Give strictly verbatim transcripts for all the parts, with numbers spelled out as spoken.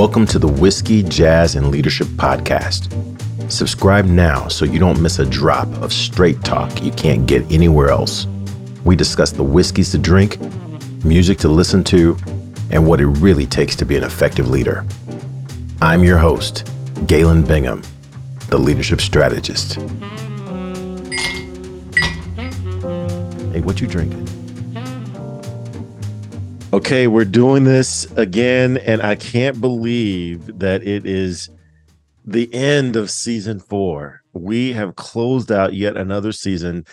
Welcome to the Whiskey, Jazz, and Leadership Podcast. Subscribe now so you don't miss a drop of straight talk you can't get anywhere else. We discuss the whiskeys to drink, music to listen to, and what it really takes to be an effective leader. I'm your host, Galen Bingham, the leadership strategist. Hey, what you drinking? Okay, we're doing this again, and I can't believe that it is the end of season four. We have closed out yet another season,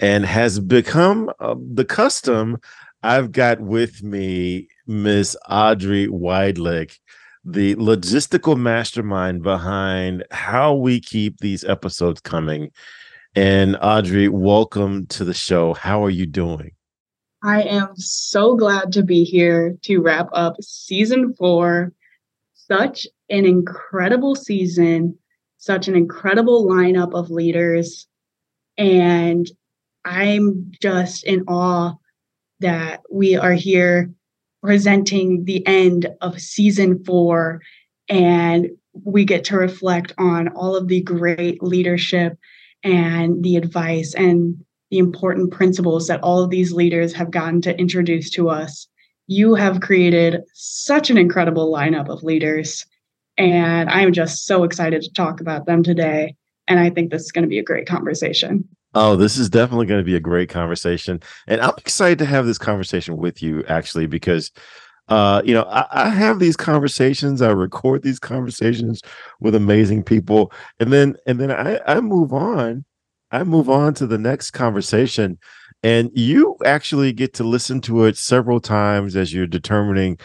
and has become uh, the custom. I've got with me Miss Audrey Weidlick, the logistical mastermind behind how we keep these episodes coming. And Audrey, welcome to the show. How are you doing? I am so glad to be here to wrap up season four. Such an incredible season, such an incredible lineup of leaders. And I'm just in awe that we are here presenting the end of season four, and we get to reflect on all of the great leadership and the advice and the important principles that all of these leaders have gotten to introduce to us. You have created such an incredible lineup of leaders, and I'm just so excited to talk about them today. And I think this is going to be a great conversation. Oh, this is definitely going to be a great conversation. And I'm excited to have this conversation with you, actually, because, uh, you know, I, I have these conversations. I record these conversations with amazing people. And then and then I, I move on. I move on to the next conversation, and you actually get to listen to it several times as you're determining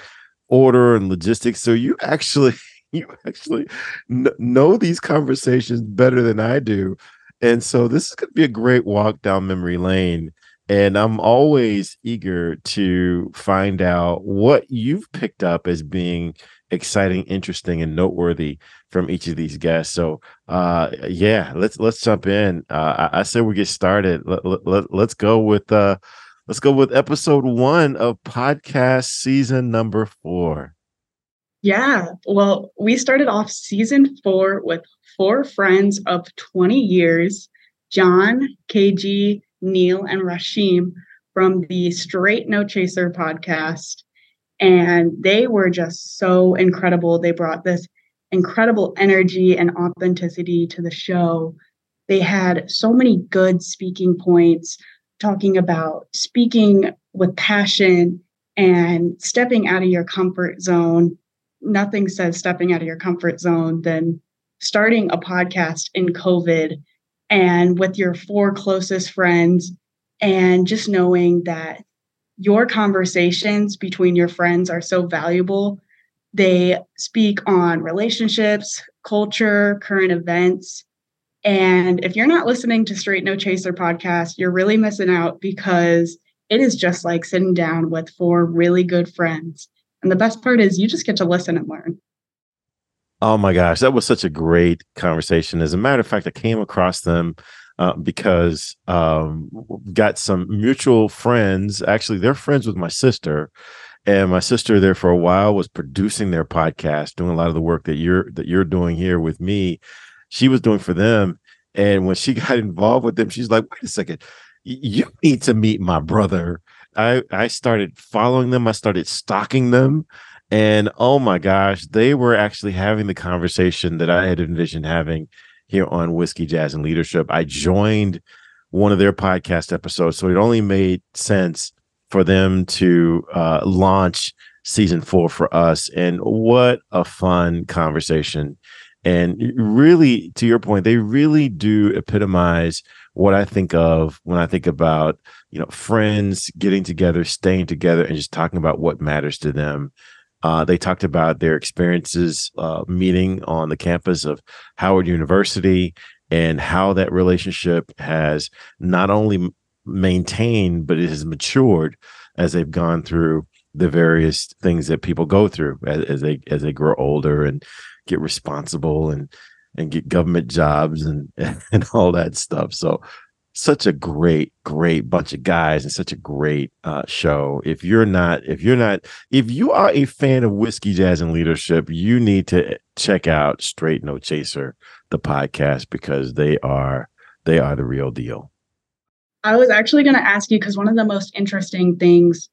order and logistics. So you actually, you actually know these conversations better than I do. And so this is going to be a great walk down memory lane. And I'm always eager to find out what you've picked up as being exciting, interesting, and noteworthy from each of these guests. So, uh, yeah, let's let's jump in. Uh, I, I said we get started. Let, let, let's go with uh, let's go with episode one of podcast season number four. Yeah, well, we started off season four with four friends of twenty years: John, K G, Neil, and Rashim from the Straight No Chaser podcast. And they were just so incredible. They brought this incredible energy and authenticity to the show. They had so many good speaking points, talking about speaking with passion and stepping out of your comfort zone. Nothing says stepping out of your comfort zone than starting a podcast in COVID and with your four closest friends, and just knowing that your conversations between your friends are so valuable. They speak on relationships, culture, current events. And if you're not listening to Straight No Chaser podcast, you're really missing out, because it is just like sitting down with four really good friends. And the best part is you just get to listen and learn. Oh my gosh, that was such a great conversation. As a matter of fact, I came across them Uh, because um, got some mutual friends. Actually, they're friends with my sister, and my sister there for a while was producing their podcast, doing a lot of the work that you're that you're doing here with me. She was doing for them, and when she got involved with them, she's like, "Wait a second, you need to meet my brother." I I started following them. I started stalking them, and oh my gosh, they were actually having the conversation that I had envisioned having here on Whiskey, Jazz, and Leadership. I joined one of their podcast episodes, so it only made sense for them to uh, launch season four for us. And what a fun conversation. And really, to your point, they really do epitomize what I think of when I think about, you know, friends getting together, staying together, and just talking about what matters to them. Uh, they talked about their experiences uh, meeting on the campus of Howard University, and how that relationship has not only maintained, but it has matured as they've gone through the various things that people go through as, as they as they grow older and get responsible and and get government jobs and and all that stuff. So such a great, great bunch of guys and such a great uh, show. If you're not, if you're not, if you are a fan of whiskey, jazz, and leadership, you need to check out Straight No Chaser, the podcast, because they are they are the real deal. I was actually going to ask you, because one of the most interesting things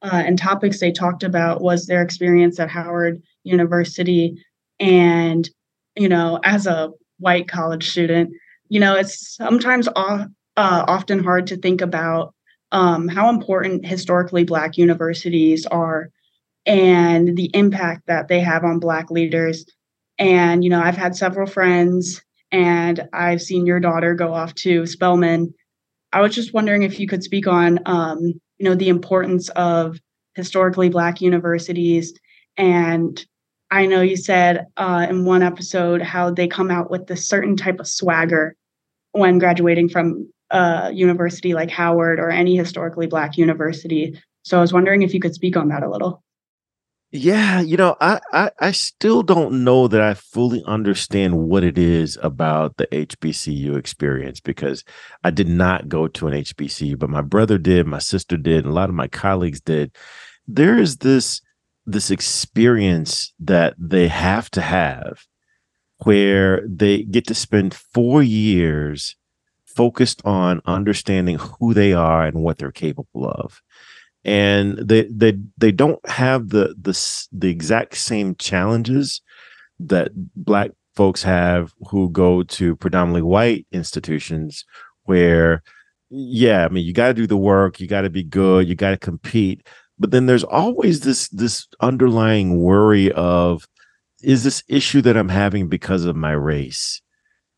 uh, and topics they talked about was their experience at Howard University. And, you know, as a white college student, you know, it's sometimes uh, often hard to think about um, how important historically Black universities are and the impact that they have on Black leaders. And, you know, I've had several friends, and I've seen your daughter go off to Spelman. I was just wondering if you could speak on, um, you know, the importance of historically Black universities. And I know you said uh, in one episode how they come out with this certain type of swagger when graduating from a university like Howard or any historically Black university. So I was wondering if you could speak on that a little. Yeah, you know, I, I, I still don't know that I fully understand what it is about the H B C U experience, because I did not go to an H B C U, but my brother did, my sister did, and a lot of my colleagues did. There is this this experience that they have to have where they get to spend four years focused on understanding who they are and what they're capable of. And they they they don't have the the the exact same challenges that Black folks have who go to predominantly white institutions, where, yeah, I mean, you got to do the work, you got to be good, you got to compete. But then there's always this this underlying worry of, is this issue that I'm having because of my race?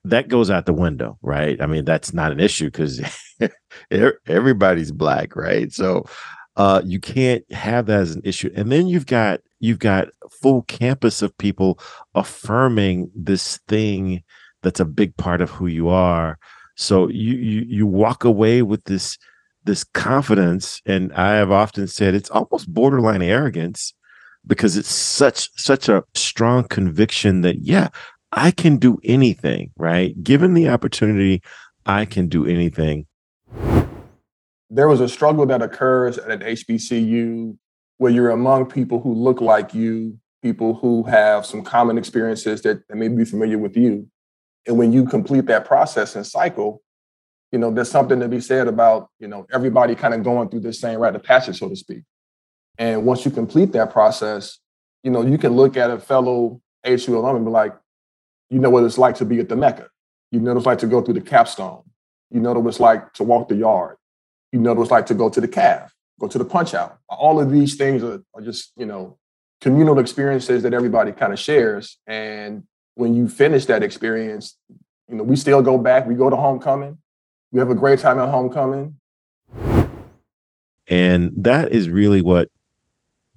That goes out the window, right? I mean, that's not an issue because everybody's Black, right? So uh, you can't have that as an issue. And then you've got you've got full campus of people affirming this thing that's a big part of who you are. So you you you walk away with this. This confidence, and I have often said it's almost borderline arrogance, because it's such such a strong conviction that, yeah, I can do anything, right? Given the opportunity, I can do anything. There was a struggle that occurs at an H B C U where you're among people who look like you, people who have some common experiences that, that may be familiar with you. And when you complete that process and cycle, you know, there's something to be said about, you know, everybody kind of going through this same rite of passage, so to speak. And once you complete that process, you know, you can look at a fellow H U alum and be like, you know what it's like to be at the Mecca. You know what it's like to go through the capstone. You know what it's like to walk the yard. You know what it's like to go to the calf, go to the punch out. All of these things are, are just, you know, communal experiences that everybody kind of shares. And when you finish that experience, you know, we still go back, we go to homecoming. We have a great time at homecoming. And that is really what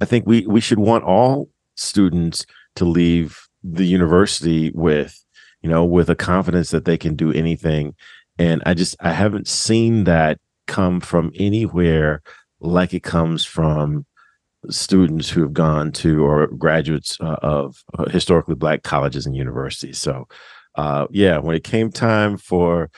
I think we, we should want all students to leave the university with, you know, with a confidence that they can do anything. And I just, I haven't seen that come from anywhere like it comes from students who have gone to, or graduates uh, of uh, historically Black colleges and universities. So, uh, yeah, when it came time for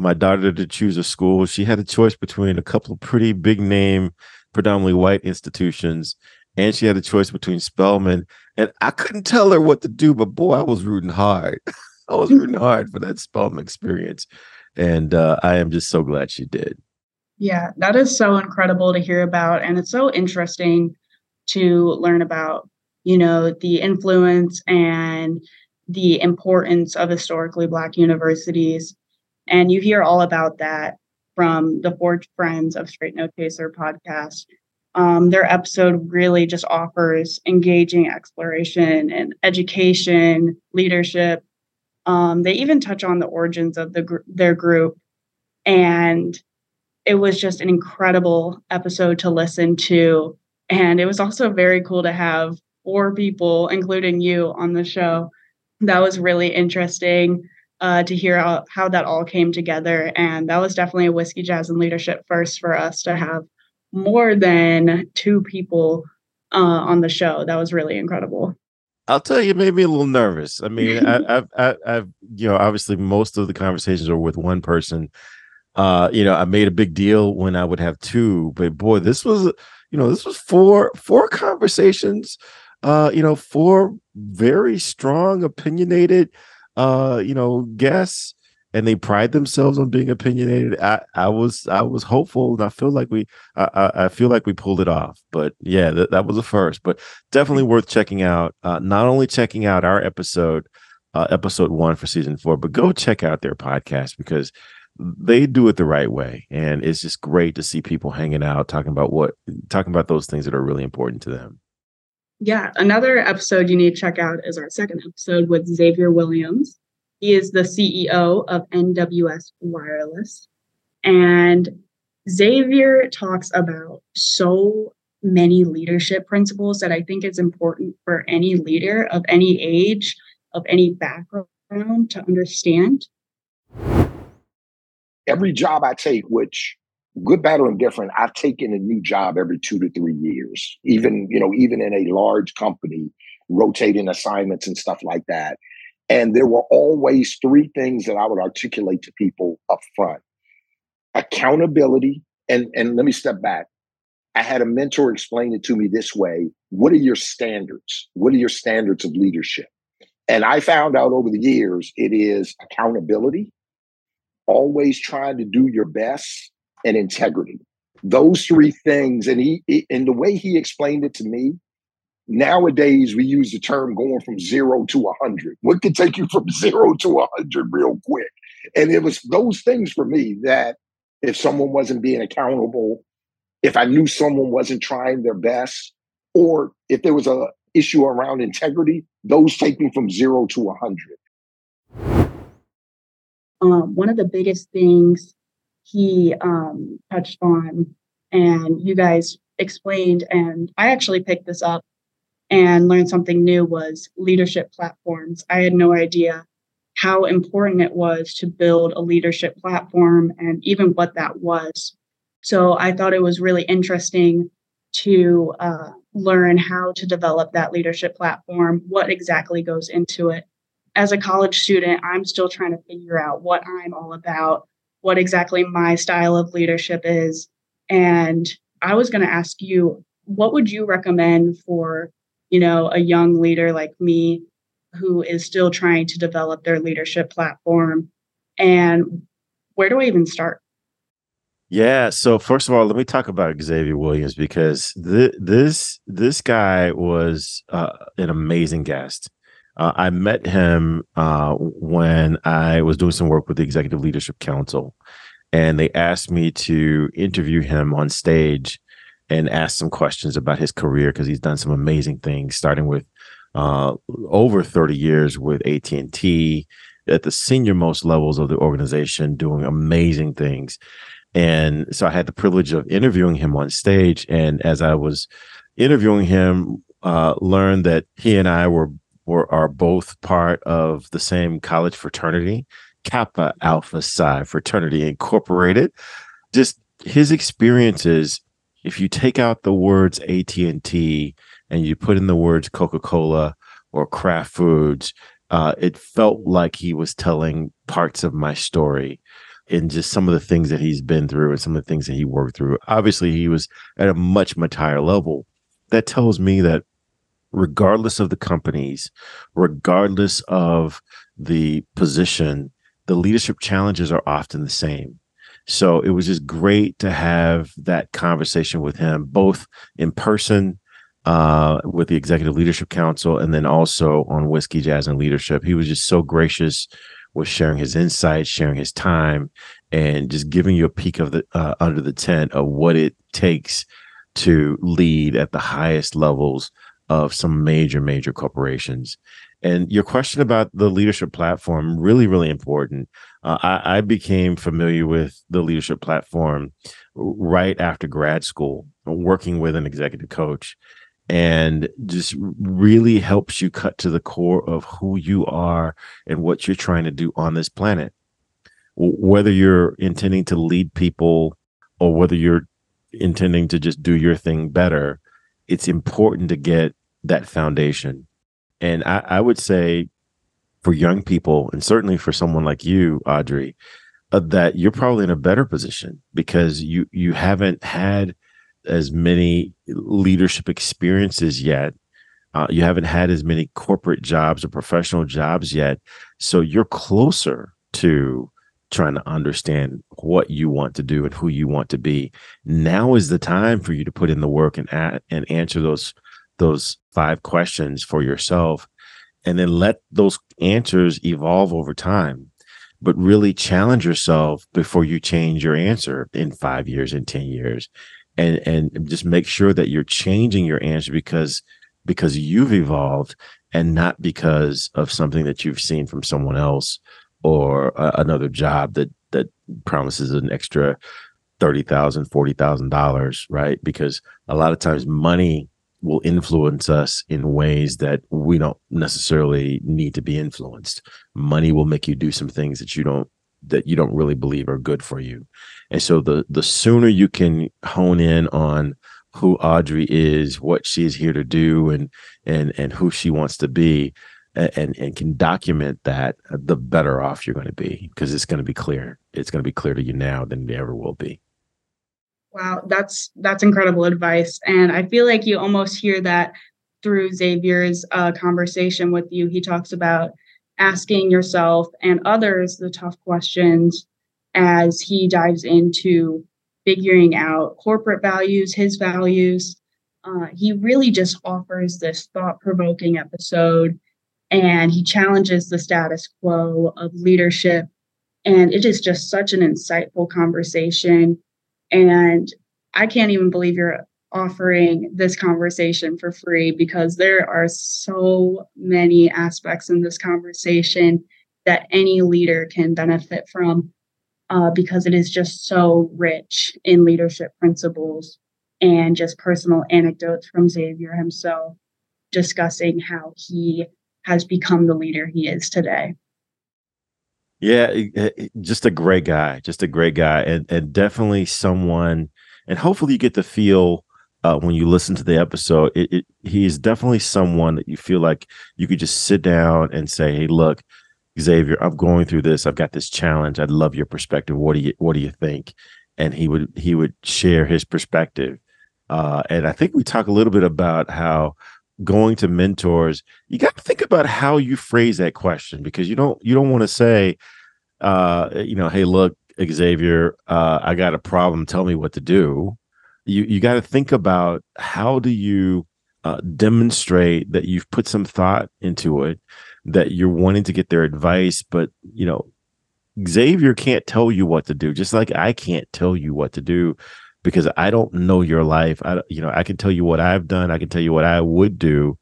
my daughter to choose a school, she had a choice between a couple of pretty big name, predominantly white institutions, and she had a choice between Spelman. And I couldn't tell her what to do, but boy, I was rooting hard. I was rooting hard for that Spelman experience. And uh, I am just so glad she did. Yeah, that is so incredible to hear about. And it's so interesting to learn about, you know, the influence and the importance of historically Black universities. And you hear all about that from the four friends of Straight No Chaser podcast. Um, their episode really just offers engaging exploration and education, leadership. Um, they even touch on the origins of the gr- their group. And it was just an incredible episode to listen to. And it was also very cool to have four people, including you, on the show. That was really interesting. Uh, to hear how, how that all came together. And that was definitely a whiskey, jazz, and leadership first for us to have more than two people uh, on the show. That was really incredible. I'll tell you, it made me a little nervous. I mean, I, I've, I, I've, you know, obviously most of the conversations are with one person, Uh, you know, I made a big deal when I would have two, but boy, this was, you know, this was four four conversations, uh, you know, four very strong, opinionated, uh, you know, guests, and they pride themselves on being opinionated. I, I was I was hopeful, and I feel like we I, I feel like we pulled it off. But yeah, th- that was a first, but definitely worth checking out. Uh, not only checking out our episode, uh, episode one for season four, but go check out their podcast, because they do it the right way, and it's just great to see people hanging out, talking about what talking about those things that are really important to them. Yeah, another episode you need to check out is our second episode with Xavier Williams. He is the C E O of N W S Wireless. And Xavier talks about so many leadership principles that I think it's important for any leader of any age, of any background, to understand. Every job I take, which good, bad, or indifferent, I've taken a new job every two to three years, even, you know, even in a large company, rotating assignments and stuff like that. And there were always three things that I would articulate to people up front. Accountability. And, and let me step back. I had a mentor explain it to me this way. What are your standards? What are your standards of leadership? And I found out over the years, it is accountability, always trying to do your best, and integrity. Those three things. And he, and the way he explained it to me, nowadays we use the term going from zero to one hundred. What could take you from zero to one hundred real quick? And it was those things for me that if someone wasn't being accountable, if I knew someone wasn't trying their best, or if there was an issue around integrity, those take me from zero to one hundred. Um, one of the biggest things he um, touched on, and you guys explained, and I actually picked this up and learned something new, was leadership platforms. I had no idea how important it was to build a leadership platform and even what that was. So I thought it was really interesting to uh, learn how to develop that leadership platform, what exactly goes into it. As a college student, I'm still trying to figure out what I'm all about, what exactly my style of leadership is. And I was going to ask you, what would you recommend for, you know, a young leader like me who is still trying to develop their leadership platform? And where do I even start? Yeah. So first of all, let me talk about Xavier Williams, because th- this this guy was uh, an amazing guest. Uh, I met him uh, when I was doing some work with the Executive Leadership Council, and they asked me to interview him on stage and ask some questions about his career, because he's done some amazing things, starting with uh, over thirty years with A T and T at the senior most levels of the organization, doing amazing things. And so I had the privilege of interviewing him on stage. And as I was interviewing him, uh, learned that he and I were Were, are both part of the same college fraternity, Kappa Alpha Psi Fraternity Incorporated. Just his experiences, if you take out the words A T and T and you put in the words Coca-Cola or Kraft Foods, uh, it felt like he was telling parts of my story in just some of the things that he's been through and some of the things that he worked through. Obviously, he was at a much, much higher level. That tells me that regardless of the companies, regardless of the position, the leadership challenges are often the same. So it was just great to have that conversation with him, both in person uh, with the Executive Leadership Council, and then also on Whiskey, Jazz, and Leadership. He was just so gracious with sharing his insights, sharing his time, and just giving you a peek of the uh, under the tent of what it takes to lead at the highest levels of some major, major corporations. And your question about the leadership platform, really, really important. Uh, I, I became familiar with the leadership platform right after grad school, working with an executive coach, and just really helps you cut to the core of who you are and what you're trying to do on this planet. Whether you're intending to lead people or whether you're intending to just do your thing better, it's important to get that foundation. And I, I would say for young people, and certainly for someone like you, Audrey, that you're probably in a better position because you you haven't had as many leadership experiences yet. Uh, you haven't had as many corporate jobs or professional jobs yet. So you're closer to trying to understand what you want to do and who you want to be. Now is the time for you to put in the work and at, and answer those those five questions for yourself, and then let those answers evolve over time. But really challenge yourself before you change your answer in five years, in ten years, and and just make sure that you're changing your answer because because you've evolved and not because of something that you've seen from someone else or uh, another job that that promises an extra thirty thousand dollars, forty thousand dollars, right? Because a lot of times money will influence us in ways that we don't necessarily need to be influenced. Money will make you do some things that you don't that you don't really believe are good for you. And so the the sooner you can hone in on who Audrey is, what she's here to do, and and and who she wants to be, and and can document that, the better off you're going to be, because it's going to be clear. It's going to be clear to you now than it ever will be. Wow, that's that's incredible advice. And I feel like you almost hear that through Xavier's uh, conversation with you. He talks about asking yourself and others the tough questions as he dives into figuring out corporate values, his values. Uh, he really just offers this thought-provoking episode, and he challenges the status quo of leadership. And it is just such an insightful conversation. And I can't even believe you're offering this conversation for free, because there are so many aspects in this conversation that any leader can benefit from, uh, because it is just so rich in leadership principles and just personal anecdotes from Xavier himself discussing how he has become the leader he is today. Yeah, just a great guy, just a great guy, and and definitely someone, and hopefully you get the feel uh, when you listen to the episode, it, it, he is definitely someone that you feel like you could just sit down and say, hey, look, Xavier, I'm going through this. I've got this challenge. I'd love your perspective. What do you what do you think? And he would he would share his perspective. Uh, and I think we talk a little bit about how going to mentors, you got to think about how you phrase that question, because you don't you don't want to say, uh, you know, hey, look, Xavier, uh, I got a problem. Tell me what to do. You you got to think about how do you uh, demonstrate that you've put some thought into it, that you're wanting to get their advice, but you know, Xavier can't tell you what to do, just like I can't tell you what to do. Because I don't know your life. I, you know, I can tell you what I've done. I can tell you what I would do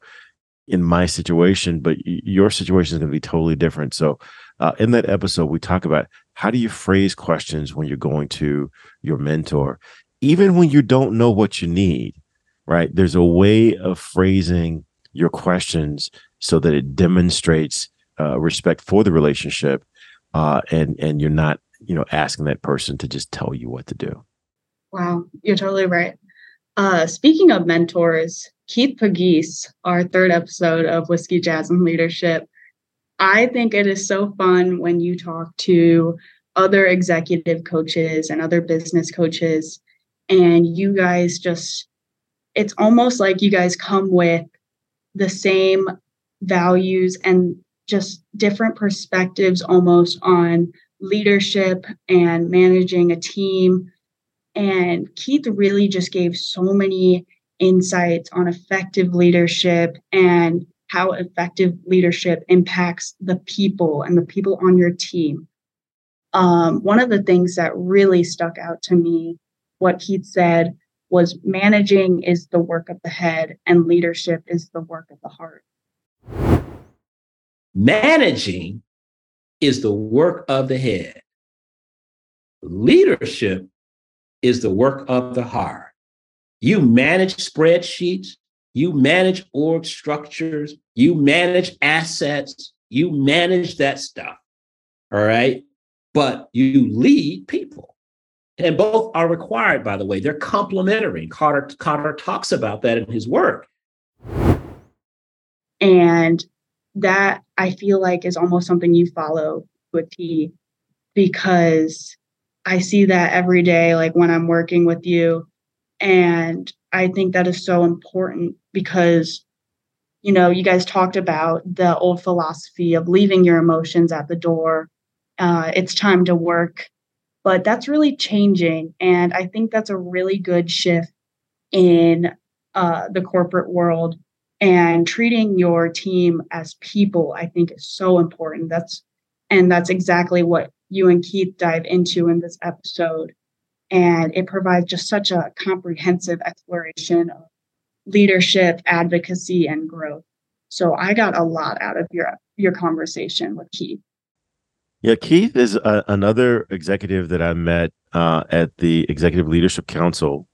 in my situation, but your situation is going to be totally different. So uh, in that episode, we talk about how do you phrase questions when you're going to your mentor, even when you don't know what you need, right? There's a way of phrasing your questions so that it demonstrates uh, respect for the relationship, uh, and and you're not, you know, asking that person to just tell you what to do. Wow, you're totally right. Uh, speaking of mentors, Keith Pigues, our third episode of Whiskey, Jazz, and Leadership. I think it is so fun when you talk to other executive coaches and other business coaches, and you guys just, it's almost like you guys come with the same values and just different perspectives almost on leadership and managing a team. And Keith really just gave so many insights on effective leadership and how effective leadership impacts the people and the people on your team. Um, one of the things that really stuck out to me, what Keith said, was managing is the work of the head and leadership is the work of the heart. Managing is the work of the head. Leadership is the work of the heart. You manage spreadsheets, you manage org structures, you manage assets, you manage that stuff, all right? But you lead people. And both are required, by the way. They're complementary. Carter, Carter talks about that in his work. And that, I feel like, is almost something you follow with T because I see that every day, like when I'm working with you. And I think that is so important because, you know, you guys talked about the old philosophy of leaving your emotions at the door. Uh, it's time to work, but that's really changing. And I think that's a really good shift in uh, the corporate world, and treating your team as people, I think, is so important. That's, and that's exactly what you and Keith dive into in this episode. And it provides just such a comprehensive exploration of leadership, advocacy, and growth. So I got a lot out of your, your conversation with Keith. Yeah, Keith is a, another executive that I met uh, at the Executive Leadership Council,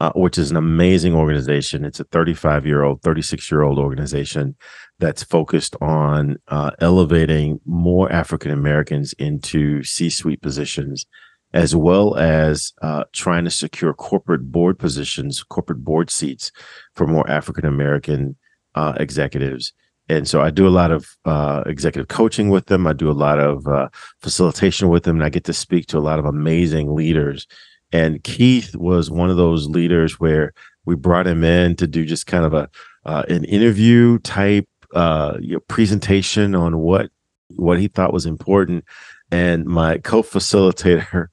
uh, which is an amazing organization. It's a thirty-five-year-old, thirty-six-year-old organization that's focused on uh, elevating more African Americans into C-suite positions, as well as uh, trying to secure corporate board positions, corporate board seats for more African American uh, executives. And so I do a lot of uh, executive coaching with them. I do a lot of uh, facilitation with them, and I get to speak to a lot of amazing leaders. And Keith was one of those leaders where we brought him in to do just kind of a uh, an interview type uh, you know, presentation on what what he thought was important. And my co-facilitator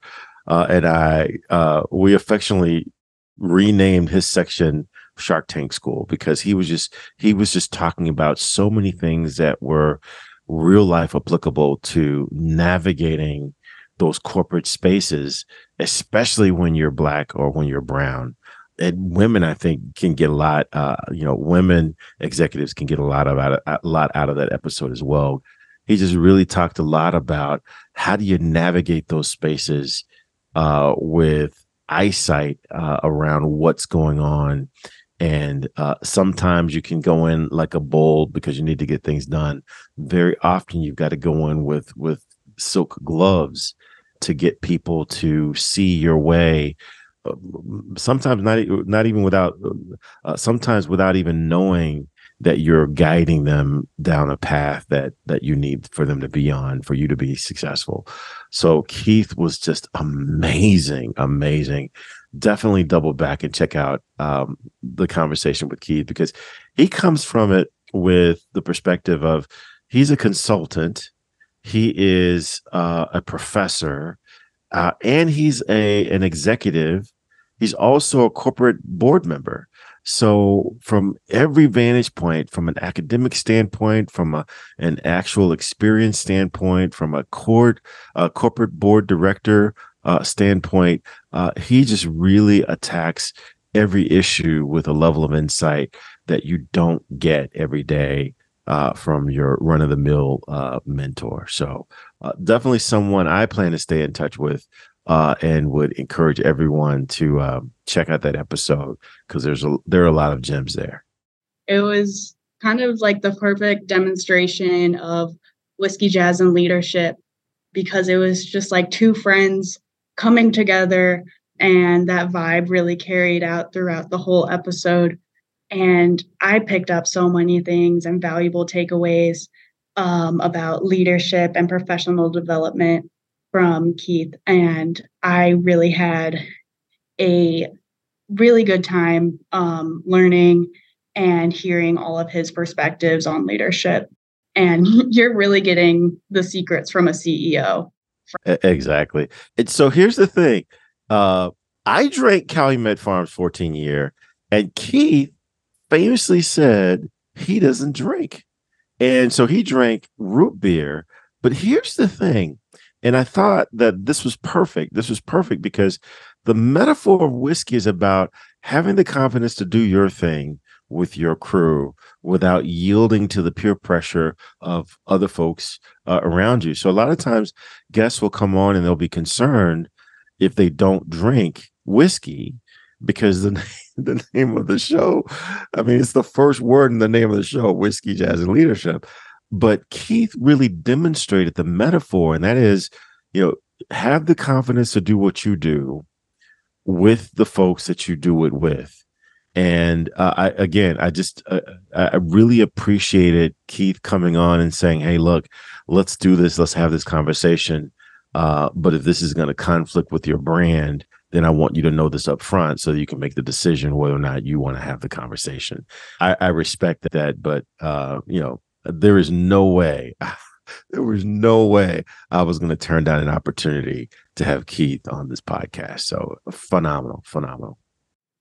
uh, and I, uh, we affectionately renamed his section Shark Tank School, because he was just he was just talking about so many things that were real life applicable to navigating those corporate spaces, especially when you're Black or when you're brown. And women, I think, can get a lot. Uh, you know, women executives can get a lot of out a lot out of that episode as well. He just really talked a lot about how do you navigate those spaces uh, with eyesight uh, around what's going on. And uh, sometimes you can go in like a bull because you need to get things done. Very often you've got to go in with, with silk gloves to get people to see your way. Sometimes not, not even without, uh, sometimes without even knowing that you're guiding them down a path that that you need for them to be on, for you to be successful. So Keith was just amazing, amazing. Definitely double back and check out um, the conversation with Keith, because he comes from it with the perspective of he's a consultant, he is uh, a professor, uh, and he's a an executive. He's also a corporate board member. So from every vantage point, from an academic standpoint, from a, an actual experience standpoint, from a court, uh, corporate board director uh, standpoint, uh, he just really attacks every issue with a level of insight that you don't get every day uh, from your run-of-the-mill uh, mentor. So uh, definitely someone I plan to stay in touch with. Uh, and would encourage everyone to uh, check out that episode, because there's a, there are a lot of gems there. It was kind of like the perfect demonstration of whiskey, jazz, and leadership, because it was just like two friends coming together, and that vibe really carried out throughout the whole episode. And I picked up so many things and valuable takeaways um, about leadership and professional development from Keith, and I really had a really good time um, learning and hearing all of his perspectives on leadership. And you're really getting the secrets from a C E O. Exactly. And so here's the thing. Uh, I drank Calumet Farms fourteen year, and Keith famously said he doesn't drink. And so he drank root beer. But here's the thing. And I thought that this was perfect. This was perfect because the metaphor of whiskey is about having the confidence to do your thing with your crew without yielding to the peer pressure of other folks uh, around you. So a lot of times guests will come on and they'll be concerned if they don't drink whiskey, because the, the name of the show, I mean, it's the first word in the name of the show, Whiskey, Jazz, and Leadership. But Keith really demonstrated the metaphor, and that is, you know, have the confidence to do what you do with the folks that you do it with. And uh, I, again, I just, uh, I really appreciated Keith coming on and saying, hey, look, let's do this. Let's have this conversation Uh, but if this is going to conflict with your brand, then I want you to know this up front so that you can make the decision whether or not you want to have the conversation. I, I respect that, but uh, you know, there is no way, there was no way I was going to turn down an opportunity to have Keith on this podcast. So phenomenal, phenomenal.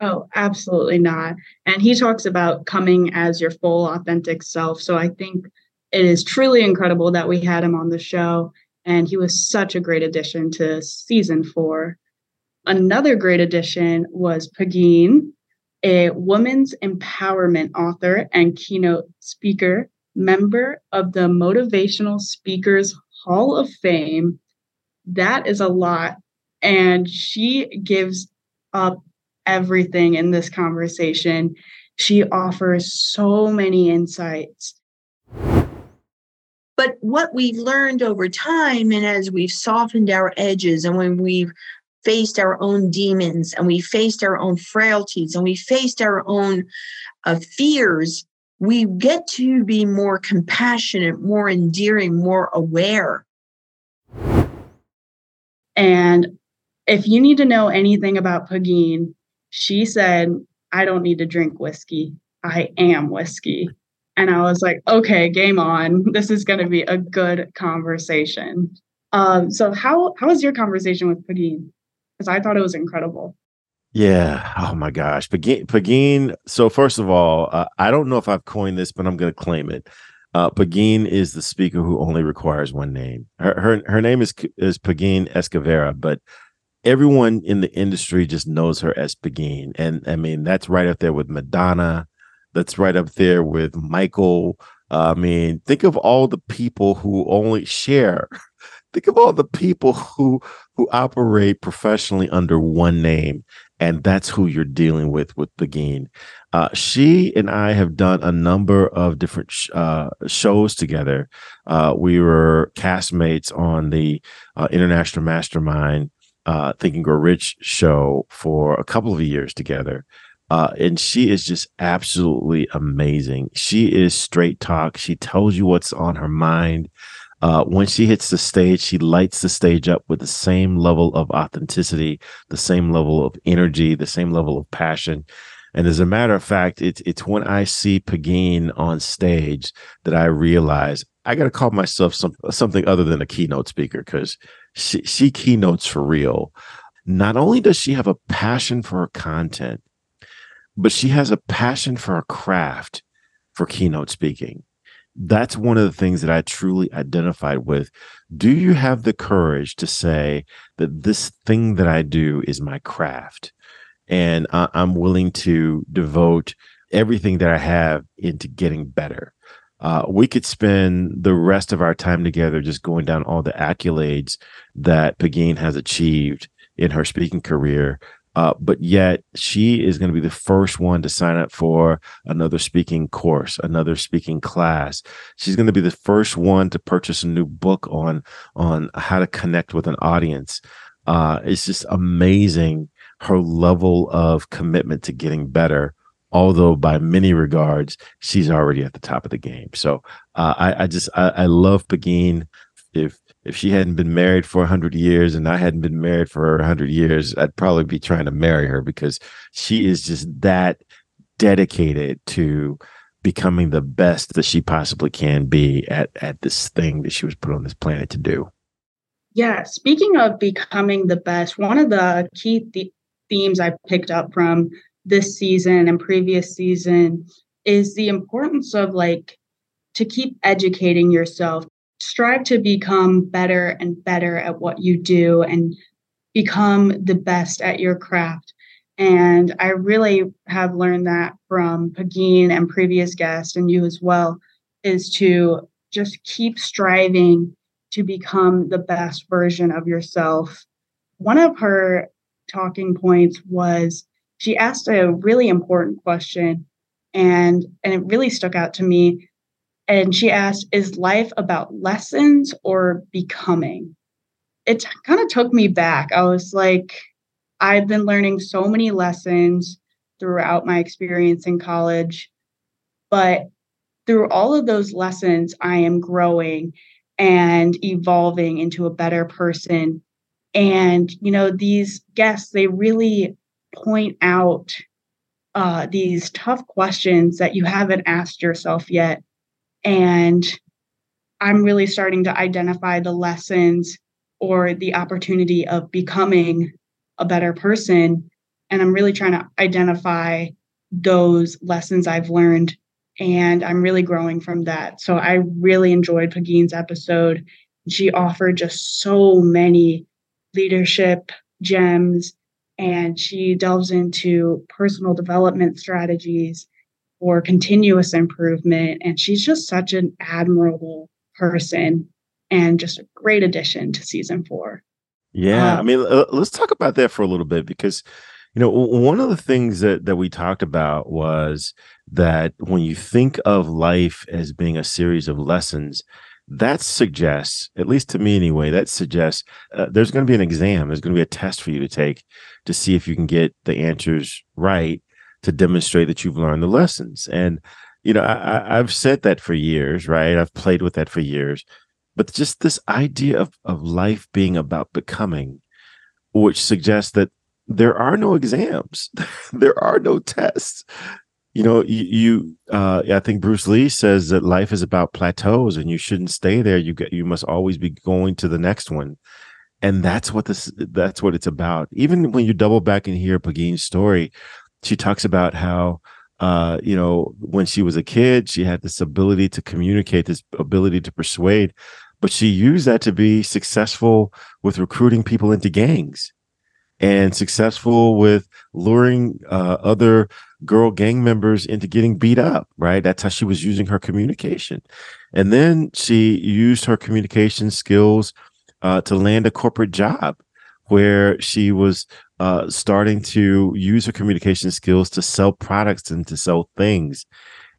Oh, absolutely not. And he talks about coming as your full authentic self. So I think it is truly incredible that we had him on the show, and he was such a great addition to season four. Another great addition was Pegine, a women's empowerment author and keynote speaker, member of the Motivational Speakers Hall of Fame. That is a lot. And she gives up everything in this conversation. She offers so many insights. But what we've learned over time, and as we've softened our edges, and when we've faced our own demons, and we faced our own frailties, and we faced our own uh, fears, we get to be more compassionate, more endearing, more aware. And if you need to know anything about Pegine, she said, I don't need to drink whiskey. I am whiskey. And I was like, okay, game on. This is going to be a good conversation. Um, so how, how was your conversation with Pegine? Because I thought it was incredible. Yeah. Oh my gosh. Pegine. Pegine so first of all, uh, I don't know if I've coined this, but I'm going to claim it. Uh, Pegine is the speaker who only requires one name. Her her, her name is is Pegine Echevarria, but everyone in the industry just knows her as Pegine. And I mean, that's right up there with Madonna. That's right up there with Michael. Uh, I mean, think of all the people who only share. Think of all the people who who operate professionally under one name, and that's who you're dealing with with Pegine. Uh, she and I have done a number of different sh- uh, shows together. Uh, we were castmates on the uh, International Mastermind uh, Think and Grow Rich show for a couple of years together. Uh, and she is just absolutely amazing. She is straight talk. She tells you what's on her mind. Uh, when she hits the stage, she lights the stage up with the same level of authenticity, the same level of energy, the same level of passion. And as a matter of fact, it's it's when I see Pegine on stage that I realize I got to call myself some, something other than a keynote speaker, because she, she keynotes for real. Not only does she have a passion for her content, but she has a passion for her craft for keynote speaking. That's one of the things that I truly identified with. Do you have the courage to say that this thing that I do is my craft, and I- I'm willing to devote everything that I have into getting better? Uh, we could spend the rest of our time together just going down all the accolades that Pegine has achieved in her speaking career. Uh, but yet she is going to be the first one to sign up for another speaking course, another speaking class. She's going to be the first one to purchase a new book on, on how to connect with an audience. Uh, it's just amazing her level of commitment to getting better, although by many regards, she's already at the top of the game. So uh, I, I just, I, I love Pegine. If If she hadn't been married for one hundred years and I hadn't been married for one hundred years, I'd probably be trying to marry her, because she is just that dedicated to becoming the best that she possibly can be at, at this thing that she was put on this planet to do. Yeah. Speaking of becoming the best, one of the key th- themes I picked up from this season and previous season is the importance of like to keep educating yourself. Strive to become better and better at what you do and become the best at your craft. And I really have learned that from Pegine and previous guests, and you as well, is to just keep striving to become the best version of yourself. One of her talking points was she asked a really important question, and, and it really stuck out to me. And she asked, is life about lessons or becoming? It kind of took me back. I was like, I've been learning so many lessons throughout my experience in college, but through all of those lessons, I am growing. and evolving into a better person. And, you know, these guests, they really point out uh, these tough questions that you haven't asked yourself yet. And I'm really starting to identify the lessons or the opportunity of becoming a better person. And I'm really trying to identify those lessons I've learned. And I'm really growing from that. So I really enjoyed Pegine's episode. She offered just so many leadership gems, and she delves into personal development strategies for continuous improvement. And she's just such an admirable person and just a great addition to season four. Yeah. Um, I mean, uh, let's talk about that for a little bit, because, you know, one of the things that, that we talked about was that when you think of life as being a series of lessons, that suggests, at least to me anyway, that suggests uh, there's going to be an exam. There's going to be a test for you to take to see if you can get the answers right to demonstrate that you've learned the lessons. And, you know, I, I've said that for years, right? I've played with that for years. But just this idea of, of life being about becoming, which suggests that there are no exams. There are no tests. You know, you, you uh, I think Bruce Lee says that life is about plateaus and you shouldn't stay there. You get, you must always be going to the next one. And that's what this, that's what it's about. Even when you double back and hear Pegine's story, she talks about how, uh, you know, when she was a kid, she had this ability to communicate, this ability to persuade, but she used that to be successful with recruiting people into gangs, and successful with luring uh, other girl gang members into getting beat up, right? That's how she was using her communication. And then she used her communication skills uh, to land a corporate job where she was uh, starting to use her communication skills to sell products and to sell things.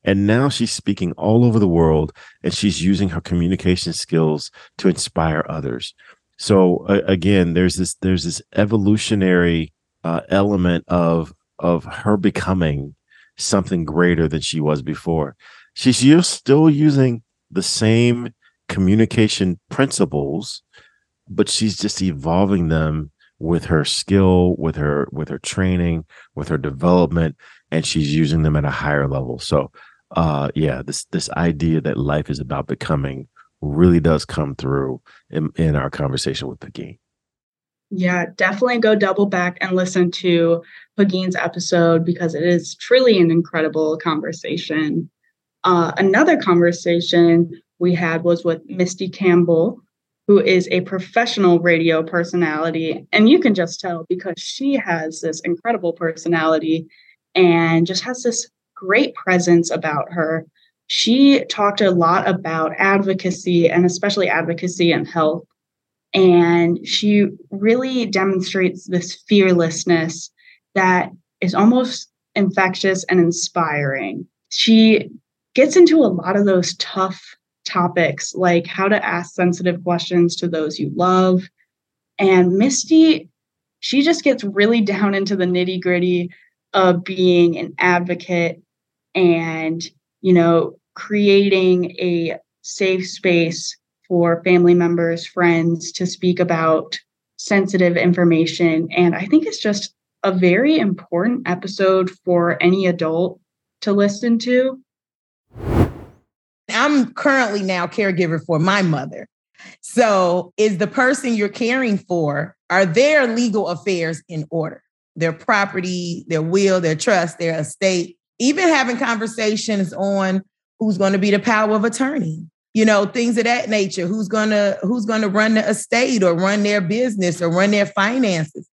And now she's speaking all over the world, and she's using her communication skills to inspire others. So uh, again, there's this there's this evolutionary uh, element of of her becoming something greater than she was before. She's still using the same communication principles, but she's just evolving them with her skill, with her with her training, with her development, and she's using them at a higher level. So, uh, yeah, this this idea that life is about becoming really does come through in, in our conversation with Pegine. Yeah, definitely go double back and listen to Pegine's episode, because it is truly an incredible conversation. Uh, another conversation we had was with Misty Campbell, who is a professional radio personality. And you can just tell because she has this incredible personality and just has this great presence about her. She talked a lot about advocacy, and especially advocacy in health. And she really demonstrates this fearlessness that is almost infectious and inspiring. She gets into a lot of those tough topics, like how to ask sensitive questions to those you love. And Misty, she just gets really down into the nitty-gritty of being an advocate and, you know, creating a safe space for family members, friends to speak about sensitive information. And I think it's just a very important episode for any adult to listen to. I'm currently now caregiver for my mother. So is the person you're caring for, are their legal affairs in order? Their property, their will, their trust, their estate. Even having conversations on who's going to be the power of attorney, you know, things of that nature, who's going to who's going to run the estate or run their business or run their finances.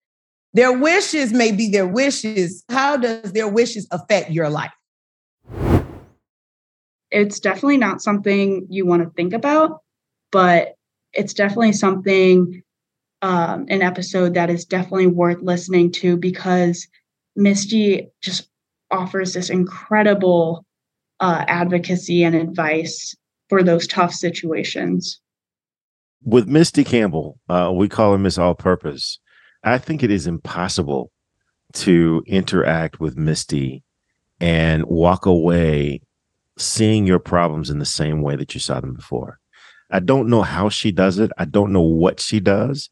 Their wishes may be their wishes. How does their wishes affect your life? It's definitely not something you want to think about, but it's definitely something, um, an episode that is definitely worth listening to, because Misty just offers this incredible uh, advocacy and advice for those tough situations. With Misty Campbell, uh, we call her Miss All Purpose. I think it is impossible to interact with Misty and walk away seeing your problems in the same way that you saw them before. I don't know how she does it. I don't know what she does,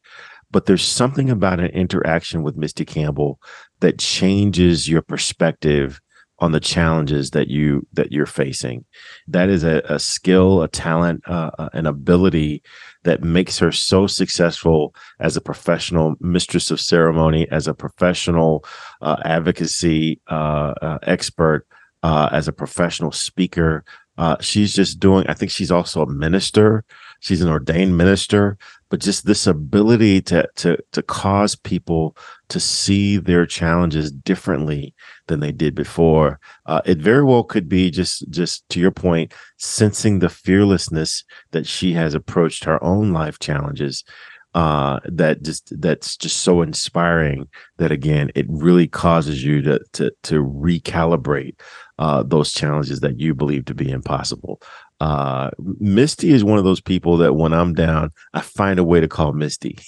but there's something about an interaction with Misty Campbell that changes your perspective on the challenges that you that you're facing. That is a, a skill, a talent, uh, an ability that makes her so successful as a professional mistress of ceremony, as a professional uh, advocacy uh, uh, expert, uh, as a professional speaker. Uh, she's just doing. I think she's also a minister. She's an ordained minister. But just this ability to to to cause people to see their challenges differently than they did before. Uh, it very well could be just, just to your point, sensing the fearlessness that she has approached her own life challenges. Uh, that just that's just so inspiring that, again, it really causes you to to to recalibrate uh, those challenges that you believe to be impossible. Uh, Misty is one of those people that when I'm down, I find a way to call Misty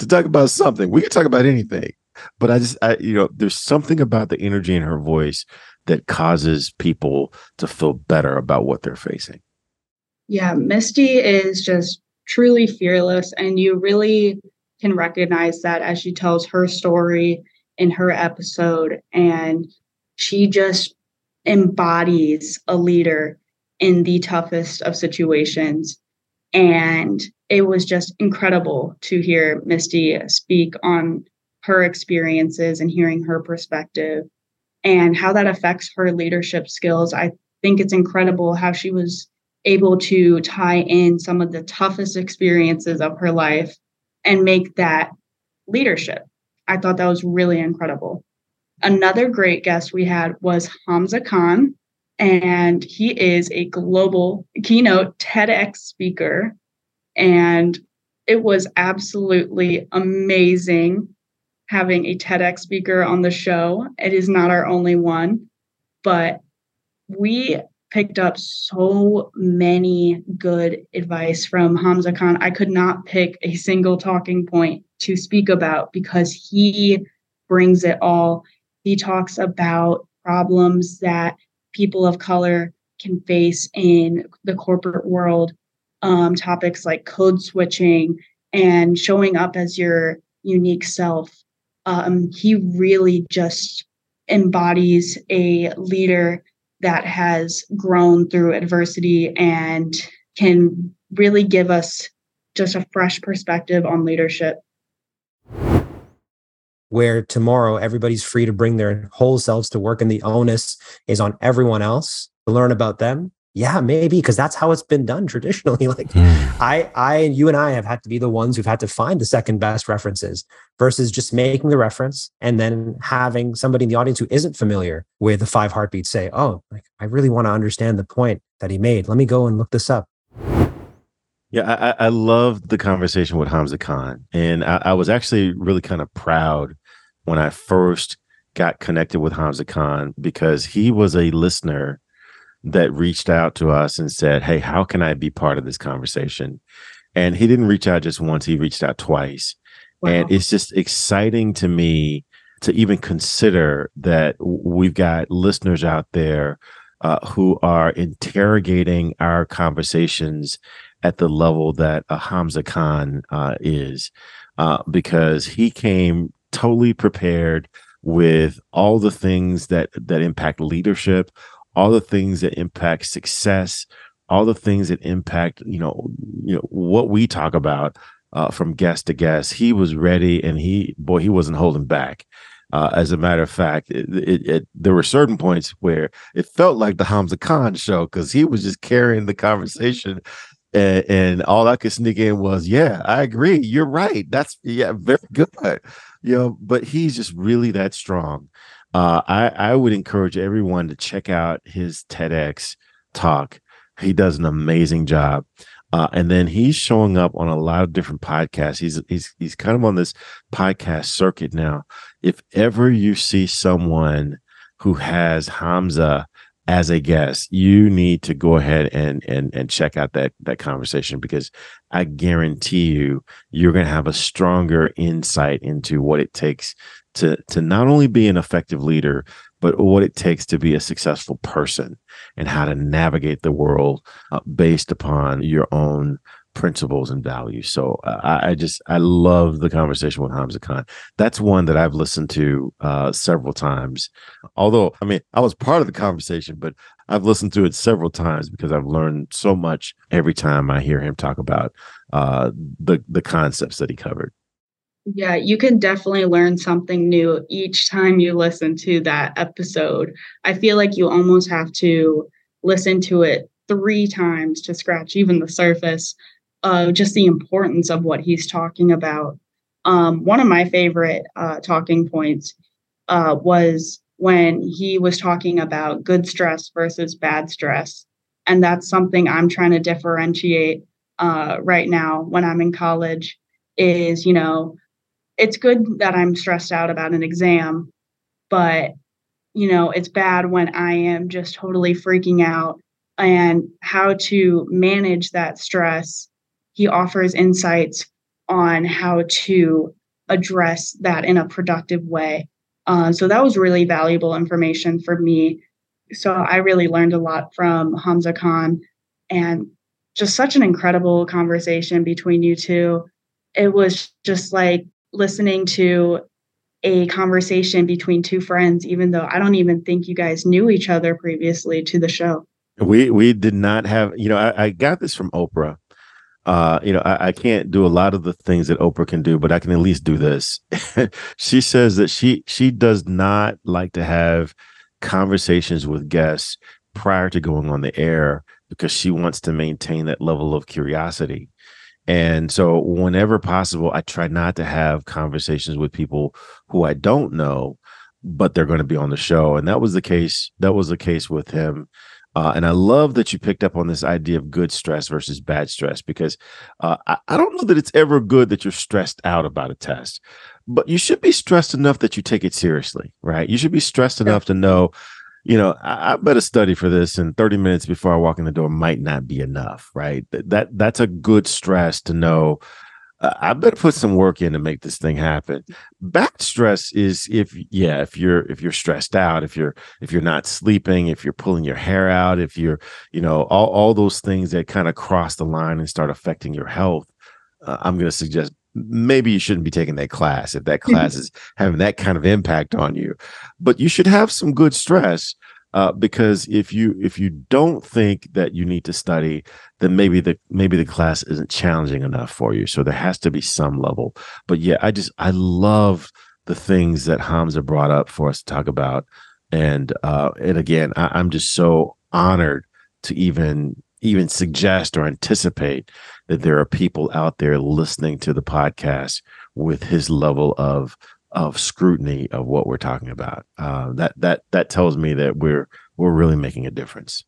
to talk about something. We can talk about anything, but I just, I, you know, there's something about the energy in her voice that causes people to feel better about what they're facing. Yeah. Misty is just truly fearless, and you really can recognize that as she tells her story in her episode, and she just embodies a leader in the toughest of situations. And it was just incredible to hear Misty speak on her experiences and hearing her perspective and how that affects her leadership skills. I think it's incredible how she was able to tie in some of the toughest experiences of her life and make that leadership. I thought that was really incredible. Another great guest we had was Hamza Khan. And he is a global keynote TEDx speaker. And it was absolutely amazing having a TEDx speaker on the show. It is not our only one, but we picked up so many good advice from Hamza Khan. I could not pick a single talking point to speak about because he brings it all. He talks about problems that people of color can face in the corporate world, um, topics like code switching and showing up as your unique self. Um, he really just embodies a leader that has grown through adversity and can really give us just a fresh perspective on leadership. Where tomorrow everybody's free to bring their whole selves to work and the onus is on everyone else to learn about them. Yeah, maybe, because that's how it's been done traditionally. Like mm. I, I, you and I have had to be the ones who've had to find the second best references versus just making the reference and then having somebody in the audience who isn't familiar with the five heartbeats say, oh, like, I really want to understand the point that he made. Let me go and look this up. Yeah, I, I loved the conversation with Hamza Khan. And I, I was actually really kind of proud when I first got connected with Hamza Khan, because he was a listener that reached out to us and said, hey, how can I be part of this conversation? And he didn't reach out just once, he reached out twice. Wow. And it's just exciting to me to even consider that we've got listeners out there uh, who are interrogating our conversations at the level that uh, Hamza Khan uh, is, uh, because he came totally prepared with all the things that that impact leadership, all the things that impact success, all the things that impact, you know, you know what we talk about uh, from guest to guest. He was ready, and he, boy, he wasn't holding back. Uh, as a matter of fact, it, it, it, there were certain points where it felt like the Hamza Khan show, because he was just carrying the conversation. And, and all I could sneak in was, yeah, I agree. You're right. That's yeah, very good. You know, but he's just really that strong. Uh, I, I would encourage everyone to check out his TEDx talk. He does an amazing job. Uh, and then he's showing up on a lot of different podcasts. He's he's he's kind of on this podcast circuit now. If ever you see someone who has Hamza as a guest, you need to go ahead and and and check out that that conversation, because I guarantee you, you're going to have a stronger insight into what it takes to to not only be an effective leader, but what it takes to be a successful person and how to navigate the world uh, based upon your own principles and values. So I, I just, I love the conversation with Hamza Khan. That's one that I've listened to uh, several times. Although, I mean, I was part of the conversation, but I've listened to it several times because I've learned so much every time I hear him talk about uh, the the concepts that he covered. Yeah, you can definitely learn something new each time you listen to that episode. I feel like you almost have to listen to it three times to scratch even the surface of just the importance of what he's talking about. Um, one of my favorite uh, talking points uh, was when he was talking about good stress versus bad stress. And that's something I'm trying to differentiate uh, right now when I'm in college is, you know, it's good that I'm stressed out about an exam, but, you know, it's bad when I am just totally freaking out. And how to manage that stress, he offers insights on how to address that in a productive way. Uh, so that was really valuable information for me. So I really learned a lot from Hamza Khan, and just such an incredible conversation between you two. It was just like listening to a conversation between two friends, even though I don't even think you guys knew each other previously to the show. We we did not have, you know, I, I got this from Oprah. Uh, you know, I, I can't do a lot of the things that Oprah can do, but I can at least do this. She says that she she does not like to have conversations with guests prior to going on the air because she wants to maintain that level of curiosity. And so whenever possible, I try not to have conversations with people who I don't know, but they're going to be on the show. And that was the case. That was the case with him. Uh, and I love that you picked up on this idea of good stress versus bad stress, because uh, I, I don't know that it's ever good that you're stressed out about a test, but you should be stressed enough that you take it seriously, right? You should be stressed enough to know, you know, I, I better study for this, and thirty minutes before I walk in the door might not be enough, right? That, that that's a good stress to know. Uh, I better put some work in to make this thing happen. Bad stress is if, yeah, if you're, if you're stressed out, if you're, if you're not sleeping, if you're pulling your hair out, if you're, you know, all, all those things that kind of cross the line and start affecting your health. Uh, I'm going to suggest maybe you shouldn't be taking that class if that class is having that kind of impact on you, but you should have some good stress. Uh, because if you if you don't think that you need to study, then maybe the maybe the class isn't challenging enough for you. So there has to be some level. But yeah, I just I love the things that Hamza brought up for us to talk about, and uh, and again, I, I'm just so honored to even even suggest or anticipate that there are people out there listening to the podcast with his level of. of scrutiny of what we're talking about. Uh, that that that tells me that we're we're really making a difference.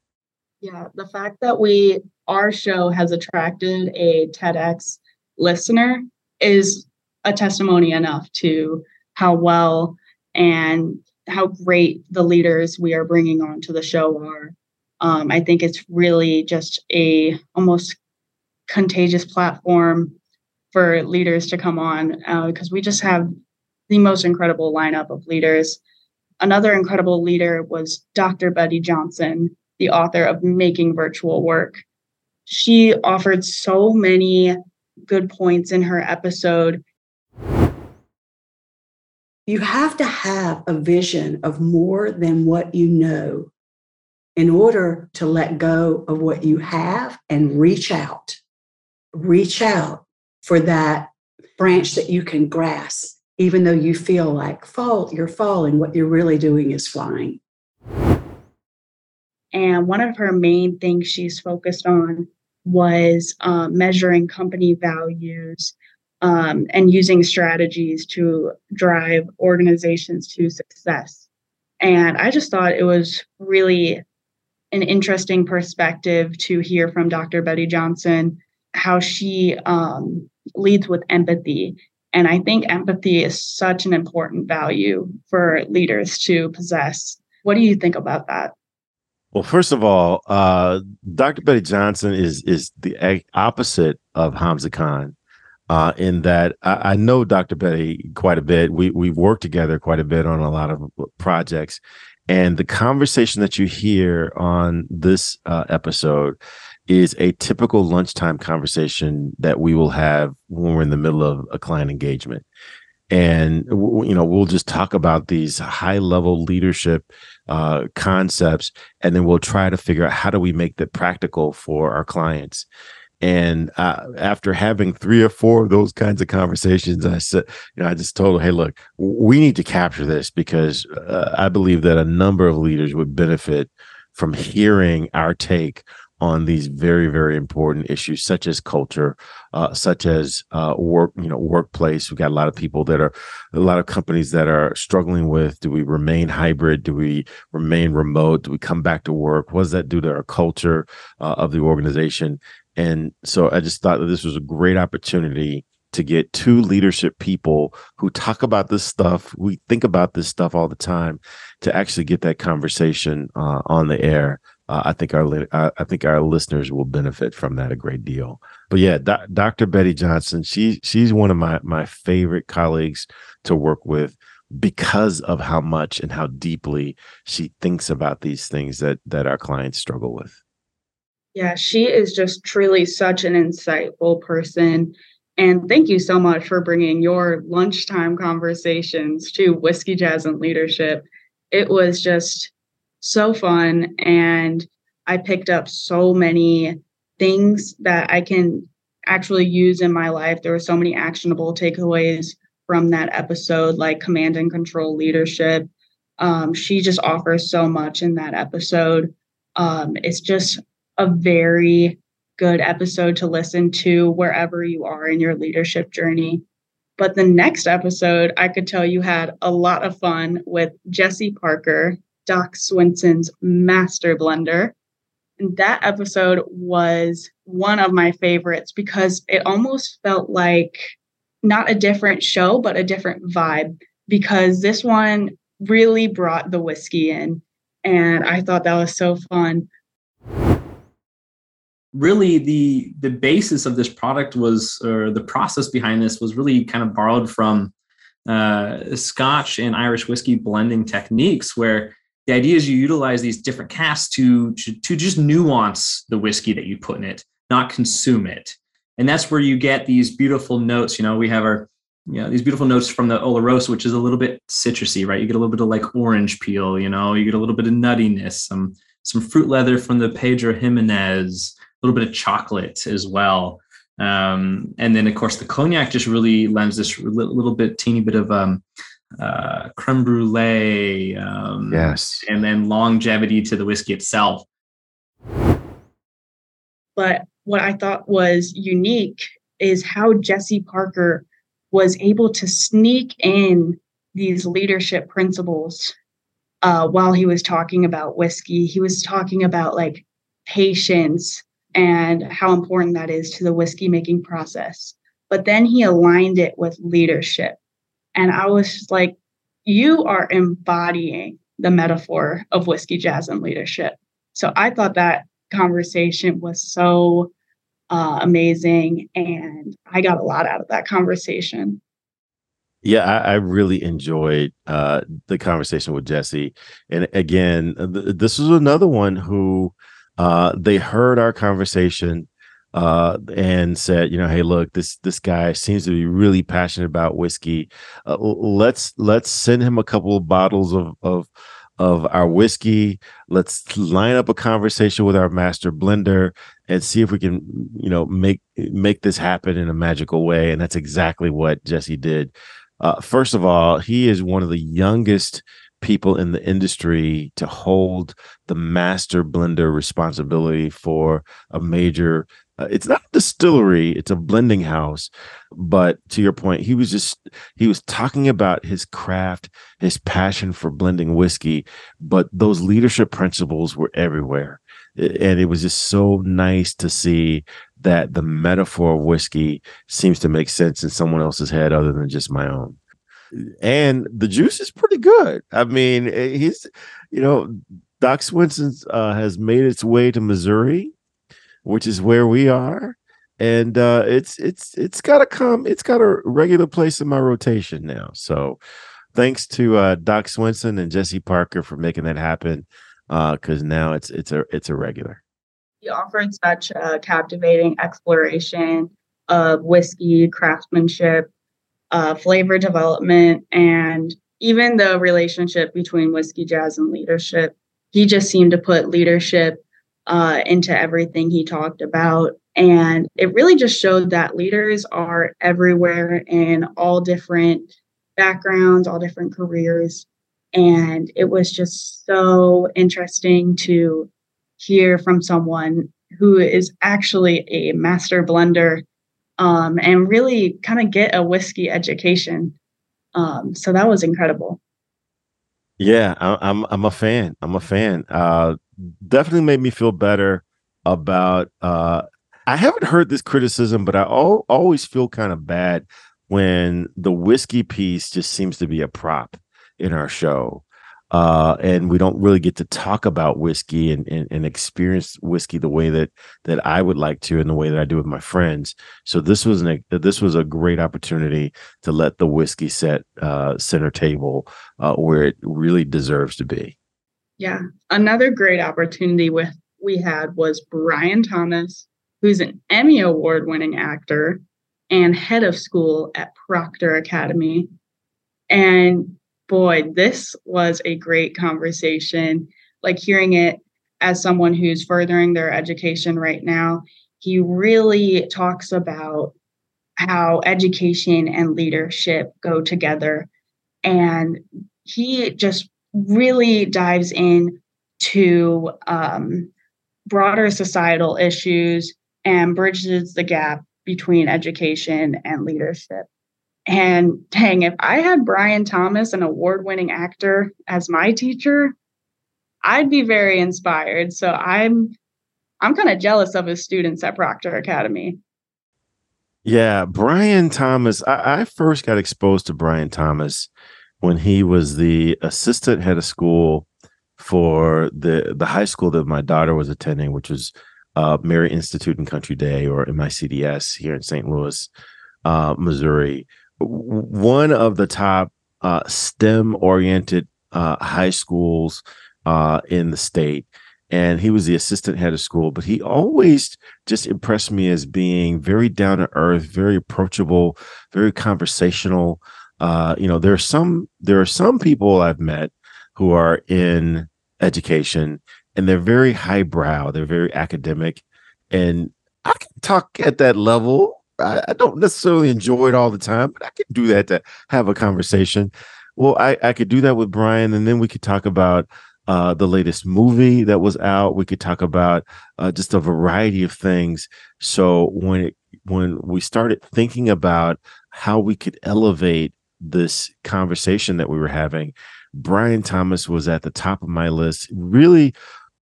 Yeah, the fact that we our show has attracted a TEDx listener is a testimony enough to how well and how great the leaders we are bringing onto the show are. Um, I think it's really just a almost contagious platform for leaders to come on uh, because we just have the most incredible lineup of leaders. Another incredible leader was Doctor Betty Johnson, the author of Making Virtual Work. She offered so many good points in her episode. You have to have a vision of more than what you know in order to let go of what you have and reach out. Reach out for that branch that you can grasp. Even though you feel like fall, you're falling, what you're really doing is flying. And one of her main things she's focused on was uh, measuring company values um, and using strategies to drive organizations to success. And I just thought it was really an interesting perspective to hear from Doctor Betty Johnson, how she um, leads with empathy. And I think empathy is such an important value for leaders to possess. What do you think about that? Well, first of all, uh, Doctor Betty Johnson is is the opposite of Hamza Khan uh, in that I, I know Doctor Betty quite a bit. We, we've worked together quite a bit on a lot of projects. And the conversation that you hear on this uh, episode is a typical lunchtime conversation that we will have when we're in the middle of a client engagement. And, you know, we'll just talk about these high level leadership uh, concepts, and then we'll try to figure out how do we make that practical for our clients. And uh, after having three or four of those kinds of conversations, I said, you know, I just told her, hey, look, we need to capture this, because uh, I believe that a number of leaders would benefit from hearing our take on these very, very important issues, such as culture, uh, such as uh, work, you know, workplace. We've got a lot of people that are, a lot of companies that are struggling with, do we remain hybrid? Do we remain remote? Do we come back to work? What does that do to our culture uh, of the organization? And so I just thought that this was a great opportunity to get two leadership people who talk about this stuff, we think about this stuff all the time, to actually get that conversation uh, on the air. Uh, I think our I think our listeners will benefit from that a great deal. But yeah, Do- Doctor Betty Johnson, she she's one of my my favorite colleagues to work with, because of how much and how deeply she thinks about these things that that our clients struggle with. Yeah, she is just truly such an insightful person. And thank you so much for bringing your lunchtime conversations to Whiskey, Jazz, and Leadership. It was just so fun, and I picked up so many things that I can actually use in my life. There were so many actionable takeaways from that episode, like command and control leadership. Um, she just offers so much in that episode. Um, it's just a very good episode to listen to wherever you are in your leadership journey. But the next episode, I could tell you had a lot of fun with Jesse Parker, Doc Swenson's master blender. And that episode was one of my favorites, because it almost felt like not a different show, but a different vibe, because this one really brought the whiskey in. And I thought that was so fun. Really, the the basis of this product was, or the process behind this was really kind of borrowed from uh, Scotch and Irish whiskey blending techniques, where the idea is you utilize these different casks to, to to just nuance the whiskey that you put in it, not consume it. And that's where you get these beautiful notes. You know, we have our, you know, these beautiful notes from the Oloroso, which is a little bit citrusy, right? You get a little bit of like orange peel, you know, you get a little bit of nuttiness, some some fruit leather from the Pedro Jimenez, a little bit of chocolate as well. Um, and then of course the cognac just really lends this little bit, teeny bit of, um, uh, creme brulee, um, yes. And then longevity to the whiskey itself. But what I thought was unique is how Jesse Parker was able to sneak in these leadership principles, uh, while he was talking about whiskey. He was talking about like patience and how important that is to the whiskey making process. But then he aligned it with leadership. And I was just like, you are embodying the metaphor of whiskey, jazz, and leadership. So I thought that conversation was so uh, amazing. And I got a lot out of that conversation. Yeah, I, I really enjoyed uh, the conversation with Jesse. And again, th- this was another one who uh, they heard our conversation Uh, and said, you know, hey, look, this this guy seems to be really passionate about whiskey. Uh, let's let's send him a couple of bottles of of of our whiskey. Let's line up a conversation with our master blender and see if we can, you know, make make this happen in a magical way. And that's exactly what Jesse did. Uh, first of all, he is one of the youngest people in the industry to hold the master blender responsibility for a major. Uh, it's not a distillery, it's a blending house. But to your point, he was just, he was talking about his craft, his passion for blending whiskey, but those leadership principles were everywhere. And it was just so nice to see that the metaphor of whiskey seems to make sense in someone else's head other than just my own. And the juice is pretty good. I mean, he's, you know, Doc Swenson's uh, has made its way to Missouri, which is where we are, and uh, it's it's it's gotta come. It's got a regular place in my rotation now. So thanks to uh, Doc Swenson and Jesse Parker for making that happen, because uh, now it's it's a it's a regular. He offered such a captivating exploration of whiskey, craftsmanship, uh, flavor development, and even the relationship between whiskey, jazz, and leadership. He just seemed to put leadership uh, into everything he talked about. And it really just showed that leaders are everywhere in all different backgrounds, all different careers. And it was just so interesting to hear from someone who is actually a master blender um, and really kind of get a whiskey education. Um, so that was incredible. Yeah, I, I'm I'm a fan. I'm a fan. Uh, definitely made me feel better about. Uh, I haven't heard this criticism, but I al- always feel kind of bad when the whiskey piece just seems to be a prop in our show, uh, and we don't really get to talk about whiskey and, and and experience whiskey the way that that I would like to, and the way that I do with my friends. So this was an this was a great opportunity to let the whiskey set uh, center table uh, where it really deserves to be. Yeah, another great opportunity with we had was Brian Thomas, who's an Emmy award-winning actor and head of school at Proctor Academy. And boy, this was a great conversation. Like, hearing it as someone who's furthering their education right now, he really talks about how education and leadership go together. And he just really dives in to um, broader societal issues and bridges the gap between education and leadership. And dang, if I had Brian Thomas, an award-winning actor, as my teacher, I'd be very inspired. So I'm I'm kind of jealous of his students at Proctor Academy. Yeah, Brian Thomas. I, I first got exposed to Brian Thomas when he was the assistant head of school for the, the high school that my daughter was attending, which was uh, Mary Institute and Country Day, or M I C D S, here in Saint Louis, uh, Missouri. One of the top uh, STEM-oriented uh, high schools uh, in the state. And he was the assistant head of school, but he always just impressed me as being very down to earth, very approachable, very conversational. Uh, you know, there are some there are some people I've met who are in education, and they're very highbrow, they're very academic, and I can talk at that level. I don't necessarily enjoy it all the time, but I could do that to have a conversation. Well, I, I could do that with Brian, and then we could talk about uh, the latest movie that was out. We could talk about uh, just a variety of things. So when it, when we started thinking about how we could elevate this conversation that we were having, Brian Thomas was at the top of my list. Really.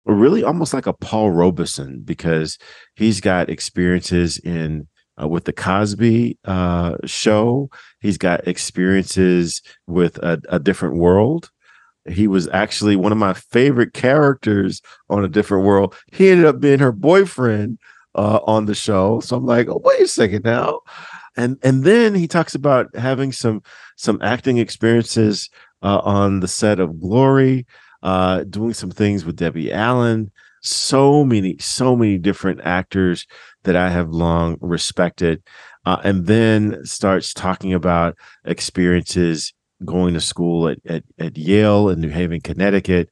Really almost like a Paul Robeson, because he's got experiences in Uh, with the Cosby uh, show. He's got experiences with a, a Different World. He was actually one of my favorite characters on A Different World. He ended up being her boyfriend uh, on the show. So I'm like, oh, wait a second now. And and then he talks about having some some acting experiences uh, on the set of Glory, uh, doing some things with Debbie Allen. So many, so many different actors that I have long respected, uh, and then starts talking about experiences going to school at, at, at Yale in New Haven, Connecticut,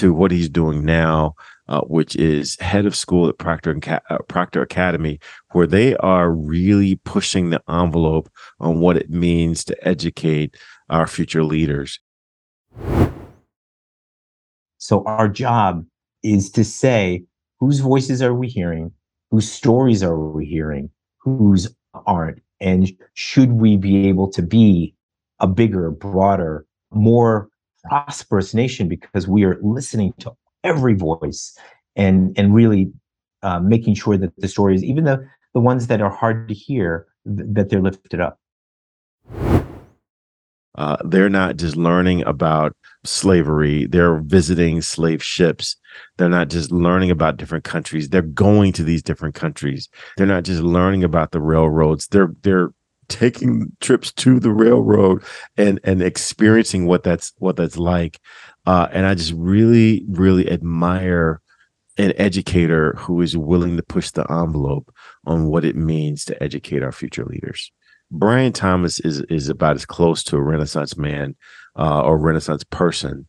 to what he's doing now, uh, which is head of school at Proctor and Ca- uh, Proctor Academy, where they are really pushing the envelope on what it means to educate our future leaders. So our job is to say, whose voices are we hearing? Whose stories are we hearing? Whose aren't? And should we be able to be a bigger, broader, more prosperous nation, because we are listening to every voice and, and really uh, making sure that the stories, even the, the ones that are hard to hear, th- that they're lifted up. Uh, they're not just learning about slavery. They're visiting slave ships. They're not just learning about different countries. They're going to these different countries. They're not just learning about the railroads. They're they're taking trips to the railroad and and experiencing what that's what that's like. Uh, and I just really, really admire an educator who is willing to push the envelope on what it means to educate our future leaders. Brian Thomas is is about as close to a Renaissance man uh, or Renaissance person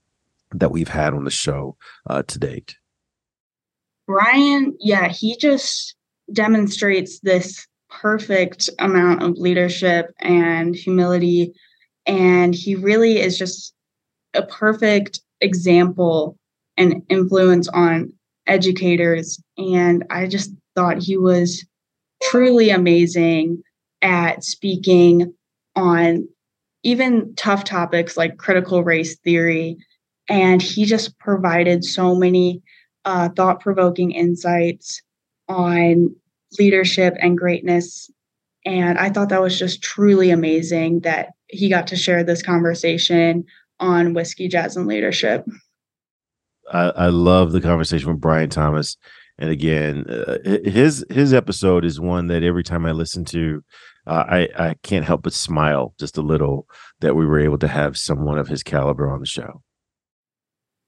that we've had on the show uh, to date. Brian, yeah, he just demonstrates this perfect amount of leadership and humility. And he really is just a perfect example and influence on educators. And I just thought he was truly amazing at speaking on even tough topics like critical race theory. And he just provided so many uh, thought-provoking insights on leadership and greatness. And I thought that was just truly amazing that he got to share this conversation on Whiskey, Jazz, and Leadership. I, I love the conversation with Brian Thomas. And again, uh, his his episode is one that every time I listen to, uh, I, I can't help but smile just a little that we were able to have someone of his caliber on the show.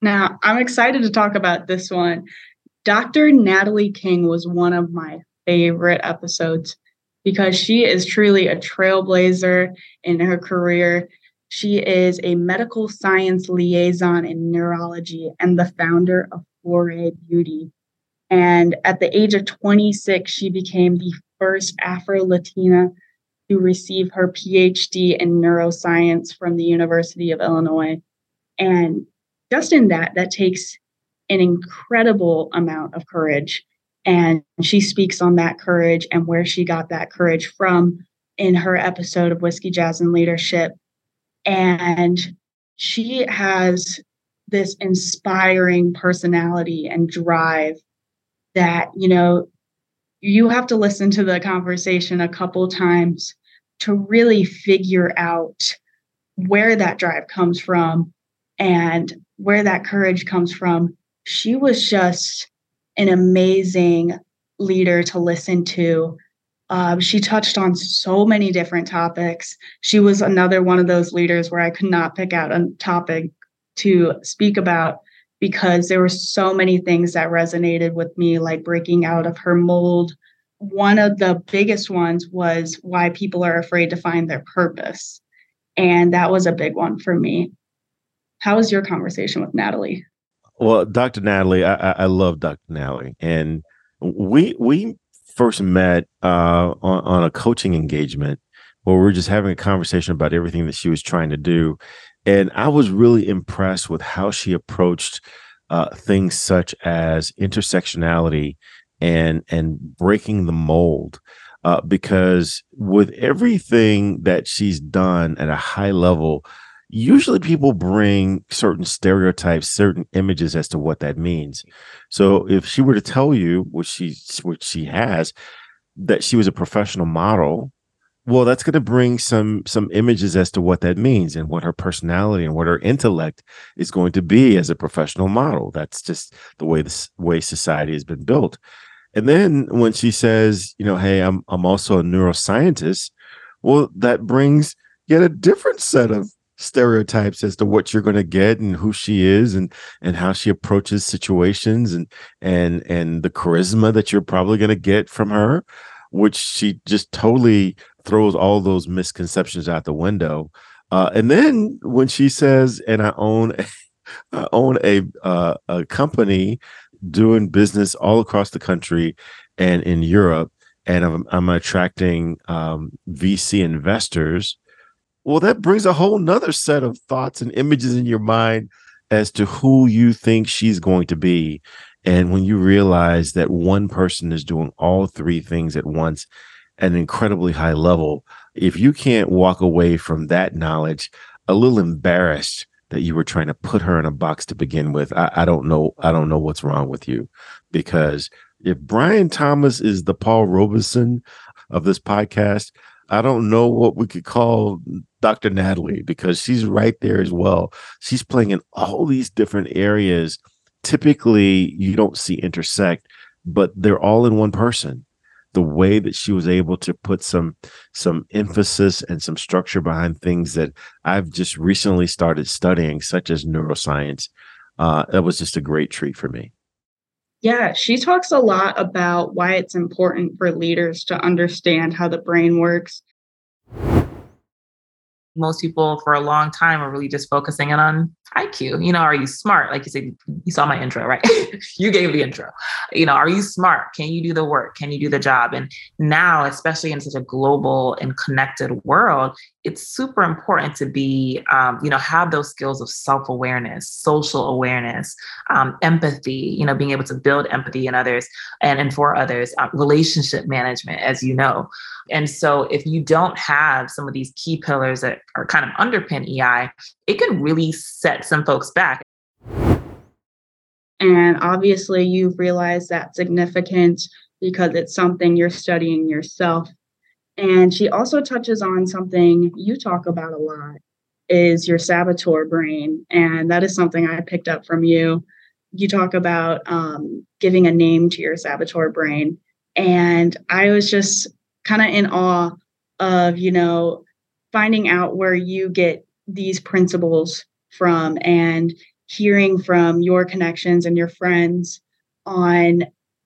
Now, I'm excited to talk about this one. Doctor Natalie King was one of my favorite episodes because she is truly a trailblazer in her career. She is a medical science liaison in neurology and the founder of Foray Beauty. And at the age of twenty-six, she became the first Afro-Latina to receive her P H D in neuroscience from the University of Illinois. And just in that, that takes an incredible amount of courage. And she speaks on that courage and where she got that courage from in her episode of Whiskey, Jazz, and Leadership. And she has this inspiring personality and drive that, you know, you have to listen to the conversation a couple times to really figure out where that drive comes from and where that courage comes from. She was just an amazing leader to listen to. Um, she touched on so many different topics. She was another one of those leaders where I could not pick out a topic to speak about because there were so many things that resonated with me, like breaking out of her mold. One of the biggest ones was why people are afraid to find their purpose. And that was a big one for me. How was your conversation with Natalie? Well, Doctor Natalie, I, I love Doctor Natalie. And we, we, first met uh, on, on a coaching engagement where we were just having a conversation about everything that she was trying to do. And I was really impressed with how she approached uh, things such as intersectionality and, and breaking the mold. Uh, because with everything that she's done at a high level, usually people bring certain stereotypes, certain images as to what that means. So if she were to tell you, which she which she has, that she was a professional model, well, that's going to bring some some images as to what that means and what her personality and what her intellect is going to be as a professional model. That's just the way this way society has been built. And then when she says, you know, hey, I'm I'm also a neuroscientist, well, that brings yet a different set of stereotypes as to what you're going to get and who she is and and how she approaches situations and and and the charisma that you're probably going to get from her, which she just totally throws all those misconceptions out the window. Uh, and then when she says, and I own a, I own a uh, a company doing business all across the country and in Europe, and I'm, I'm attracting um, V C investors. Well, that brings a whole nother set of thoughts and images in your mind as to who you think she's going to be. And when you realize that one person is doing all three things at once at an incredibly high level, if you can't walk away from that knowledge a little embarrassed that you were trying to put her in a box to begin with, I, I don't know. I don't know what's wrong with you, because if Brian Thomas is the Paul Robeson of this podcast, I don't know what we could call Doctor Natalie, because she's right there as well. She's playing in all these different areas. Typically, you don't see intersect, but they're all in one person. the way that she was able to put some some emphasis and some structure behind things that I've just recently started studying, such as neuroscience, uh, that was just a great treat for me. Yeah, she talks a lot about why it's important for leaders to understand how the brain works. Most people for a long time are really just focusing in on I Q. You know, are you smart? Like you said, you saw my intro, right? You gave the intro. You know, are you smart? Can you do the work? Can you do the job? And now, especially in such a global and connected world, it's super important to be, um, you know, have those skills of self-awareness, social awareness, um, empathy, you know, being able to build empathy in others and, and for others, uh, relationship management, as you know. And so if you don't have some of these key pillars that are kind of underpin E I, it can really set some folks back. And obviously you've realized that significance because it's something you're studying yourself. And she also touches on something you talk about a lot, is your saboteur brain. And that is something I picked up from you. You talk about um, giving a name to your saboteur brain. And I was just kind of in awe of, you know, finding out where you get these principles from and hearing from your connections and your friends on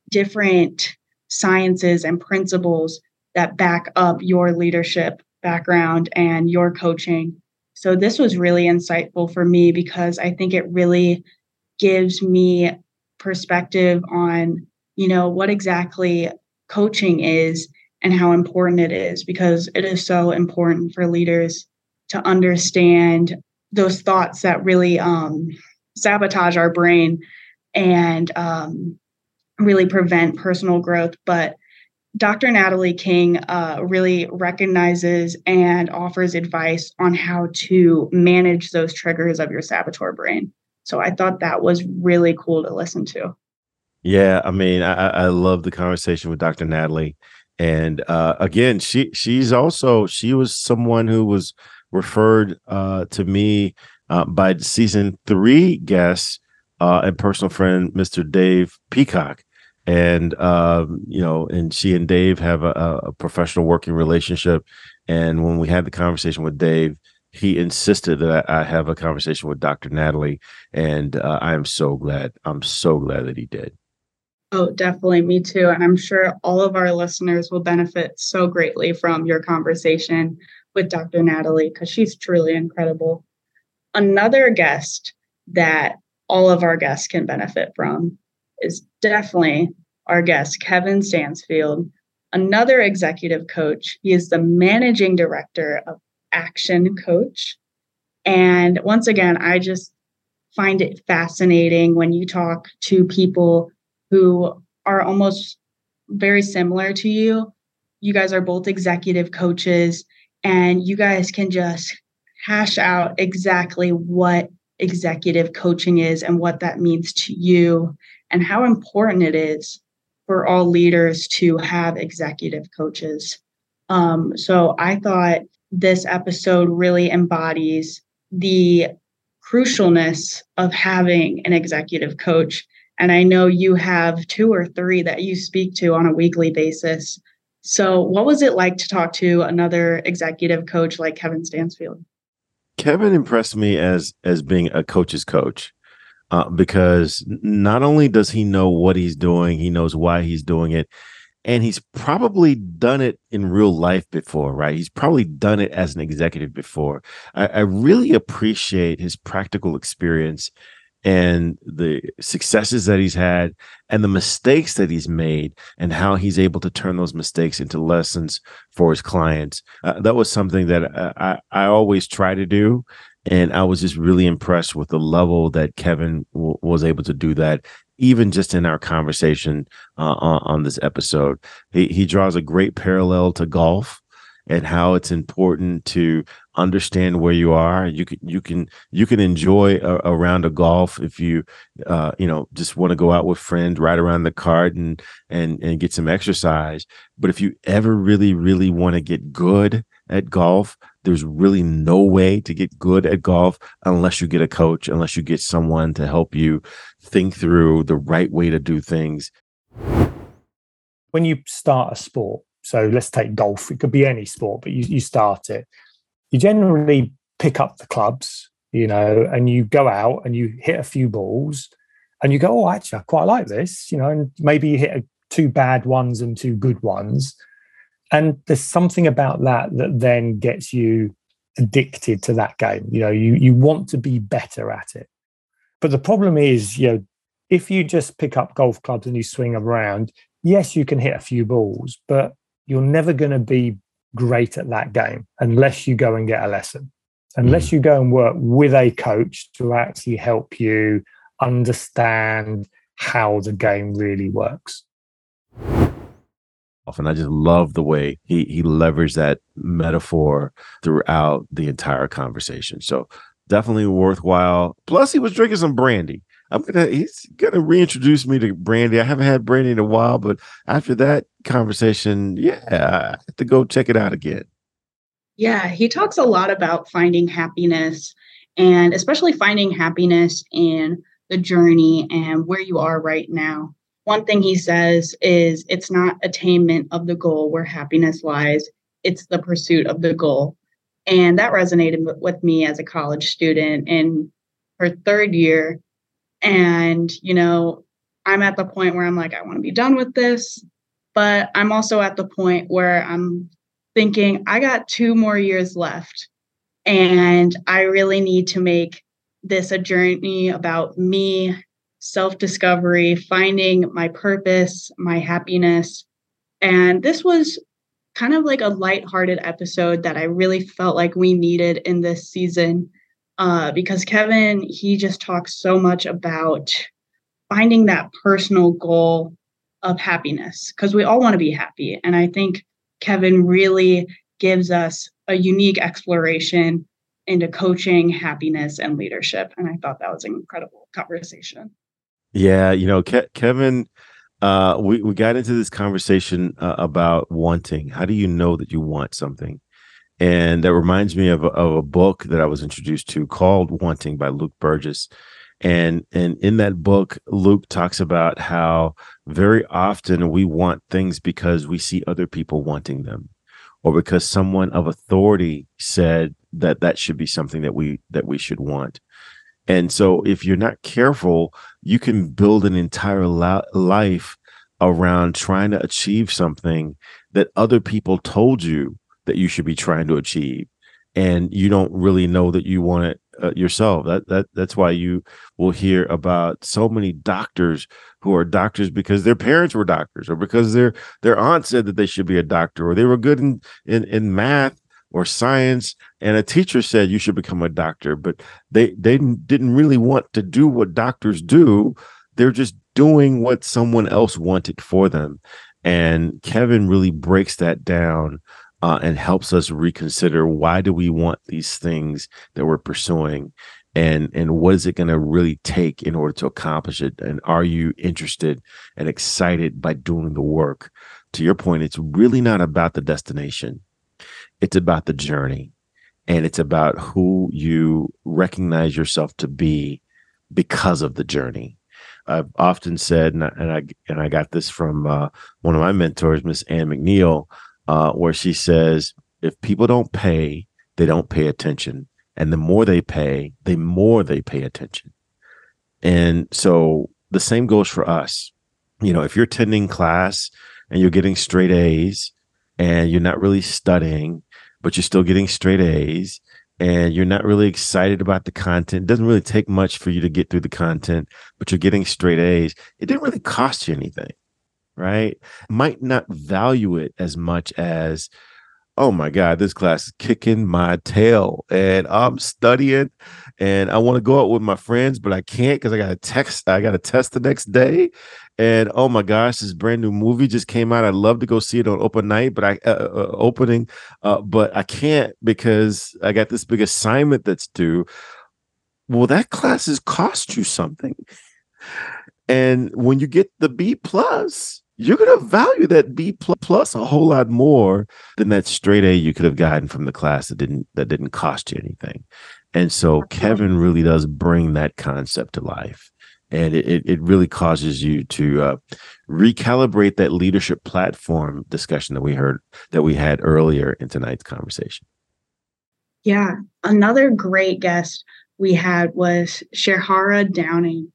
different sciences and principles that back up your leadership background and your coaching. So this was really insightful for me because I think it really gives me perspective on, you know, what exactly coaching is and how important it is, because it is so important for leaders to understand those thoughts that really um, sabotage our brain and um, really prevent personal growth. But Doctor Natalie King uh, really recognizes and offers advice on how to manage those triggers of your saboteur brain. So I thought that was really cool to listen to. Yeah, I mean, I, I love the conversation with Doctor Natalie. And uh, again, she she's also she was someone who was referred uh, to me uh, by season three guest uh, and personal friend, Mister Dave Peacock. And, uh, you know, and she and Dave have a, a professional working relationship. And when we had the conversation with Dave, he insisted that I, I have a conversation with Doctor Natalie. And uh, I am so glad. I'm so glad that he did. Oh, definitely. Me too. And I'm sure all of our listeners will benefit so greatly from your conversation with Doctor Natalie, because she's truly incredible. Another guest that all of our guests can benefit from is definitely our guest, Kevin Stansfield, another executive coach. He is the managing director of Action Coach. And once again, I just find it fascinating when you talk to people who are almost very similar to you. You guys are both executive coaches, and you guys can just hash out exactly what executive coaching is and what that means to you and how important it is for all leaders to have executive coaches. Um, so I thought this episode really embodies the crucialness of having an executive coach. And I know you have two or three that you speak to on a weekly basis. So what was it like to talk to another executive coach like Kevin Stansfield? Kevin impressed me as as being a coach's coach, uh, because not only does he know what he's doing, he knows why he's doing it. And he's probably done it in real life before, right? He's probably done it as an executive before. I, I really appreciate his practical experience and the successes that he's had and the mistakes that he's made and how he's able to turn those mistakes into lessons for his clients. Uh, that was something that I, I, I always try to do. And I was just really impressed with the level that Kevin w- was able to do that, even just in our conversation uh, on, on this episode. He, he draws a great parallel to golf and how it's important to understand where you are. You can you can you can enjoy a, a round of golf if you uh, you know just want to go out with friends, ride around the cart, and and and get some exercise. But if you ever really really want to get good at golf, there's really no way to get good at golf unless you get a coach, unless you get someone to help you think through the right way to do things. when you start a sport, so let's take golf, it could be any sport, but you, you start it, you generally pick up the clubs, you know, and you go out and you hit a few balls and you go, oh, actually, I quite like this, you know, and maybe you hit a, two bad ones and two good ones. And there's something about that that then gets you addicted to that game. You know, you, you want to be better at it. But the problem is, you know, if you just pick up golf clubs and you swing around, yes, you can hit a few balls, but you're never going to be great at that game unless you go and get a lesson, unless mm. you go and work with a coach to actually help you understand how the game really works. And I just love the way he he leveraged that metaphor throughout the entire conversation. So definitely worthwhile. Plus, he was drinking some brandy. I'm gonna he's gonna reintroduce me to brandy. I haven't had brandy in a while, but after that conversation, yeah, I have to go check it out again. Yeah, he talks a lot about finding happiness, and especially finding happiness in the journey and where you are right now. One thing he says is it's not attainment of the goal where happiness lies. It's the pursuit of the goal. And that resonated with me as a college student in her third year. And, you know, I'm at the point where I'm like, I want to be done with this. But I'm also at the point where I'm thinking I got two more years left and I really need to make this a journey about me, self-discovery, finding my purpose, my happiness. And this was kind of like a lighthearted episode that I really felt like we needed in this season uh, because Kevin, he just talks so much about finding that personal goal of happiness because we all want to be happy. And I think Kevin really gives us a unique exploration into coaching, happiness, and leadership. And I thought that was an incredible conversation. Yeah, you know, Ke- Kevin, uh, we, we got into this conversation uh, about wanting. How do you know that you want something? And that reminds me of, of a book that I was introduced to called Wanting by Luke Burgess. And, and in that book, Luke talks about how very often we want things because we see other people wanting them, or because someone of authority said that that should be something that we that we should want. And so if you're not careful, you can build an entire lo- life around trying to achieve something that other people told you that you should be trying to achieve. And you don't really know that you want it uh, yourself. That that that's why you will hear about so many doctors who are doctors because their parents were doctors, or because their their aunt said that they should be a doctor, or they were good in in, in math or science, and a teacher said you should become a doctor, but they, they didn't really want to do what doctors do. They're just doing what someone else wanted for them. And Kevin really breaks that down uh, and helps us reconsider, why do we want these things that we're pursuing, and, and what is it going to really take in order to accomplish it? And are you interested and excited by doing the work? To your point, it's really not about the destination. It's about the journey, and it's about who you recognize yourself to be because of the journey. I've often said, and I and I, and I got this from uh, one of my mentors, Miss Ann McNeil, uh, where she says, if people don't pay, they don't pay attention. And the more they pay, the more they pay attention. And so the same goes for us. You know, if you're attending class and you're getting straight A's, and you're not really studying, but you're still getting straight A's, and you're not really excited about the content. It doesn't really take much for you to get through the content, but you're getting straight A's. It didn't really cost you anything, right? Might not value it as much as, oh my God, this class is kicking my tail, and I'm studying, and I want to go out with my friends, but I can't because I got a text. I got a test the next day. And oh my gosh, this brand new movie just came out. I'd love to go see it on open night, but I uh, uh, opening, uh, but I can't because I got this big assignment that's due. Well, that class has cost you something, and when you get the B plus, you're going to value that B plus plus a whole lot more than that straight A you could have gotten from the class that didn't that didn't cost you anything. And so Kevin really does bring that concept to life. And it, it really causes you to uh, recalibrate that leadership platform discussion that we heard, that we had earlier in tonight's conversation. Yeah. Another great guest we had was Sherhara Downing,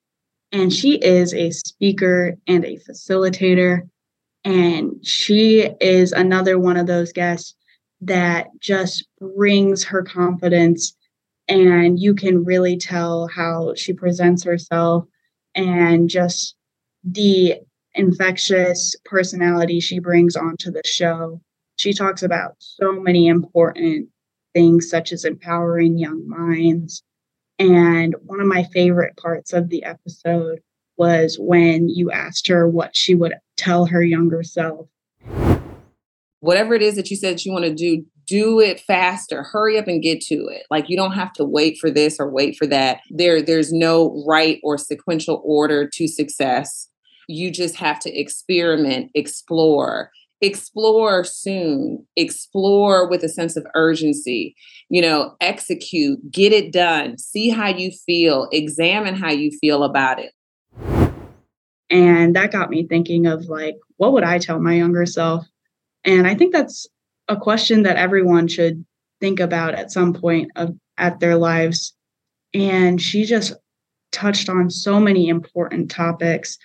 and she is a speaker and a facilitator. And she is another one of those guests that just brings her confidence, and you can really tell how she presents herself and just the infectious personality she brings onto the show. She talks about so many important things, such as empowering young minds. And one of my favorite parts of the episode was when you asked her what she would tell her younger self. Whatever it is that you said you want to do, do it faster. Hurry up and get to it. Like, you don't have to wait for this or wait for that. There, there's no right or sequential order to success. You just have to experiment, explore, explore soon, explore with a sense of urgency, you know, execute, get it done, see how you feel, examine how you feel about it. And that got me thinking of, like, what would I tell my younger self? And I think that's a question that everyone should think about at some point of at their lives. And she just touched on so many important topics.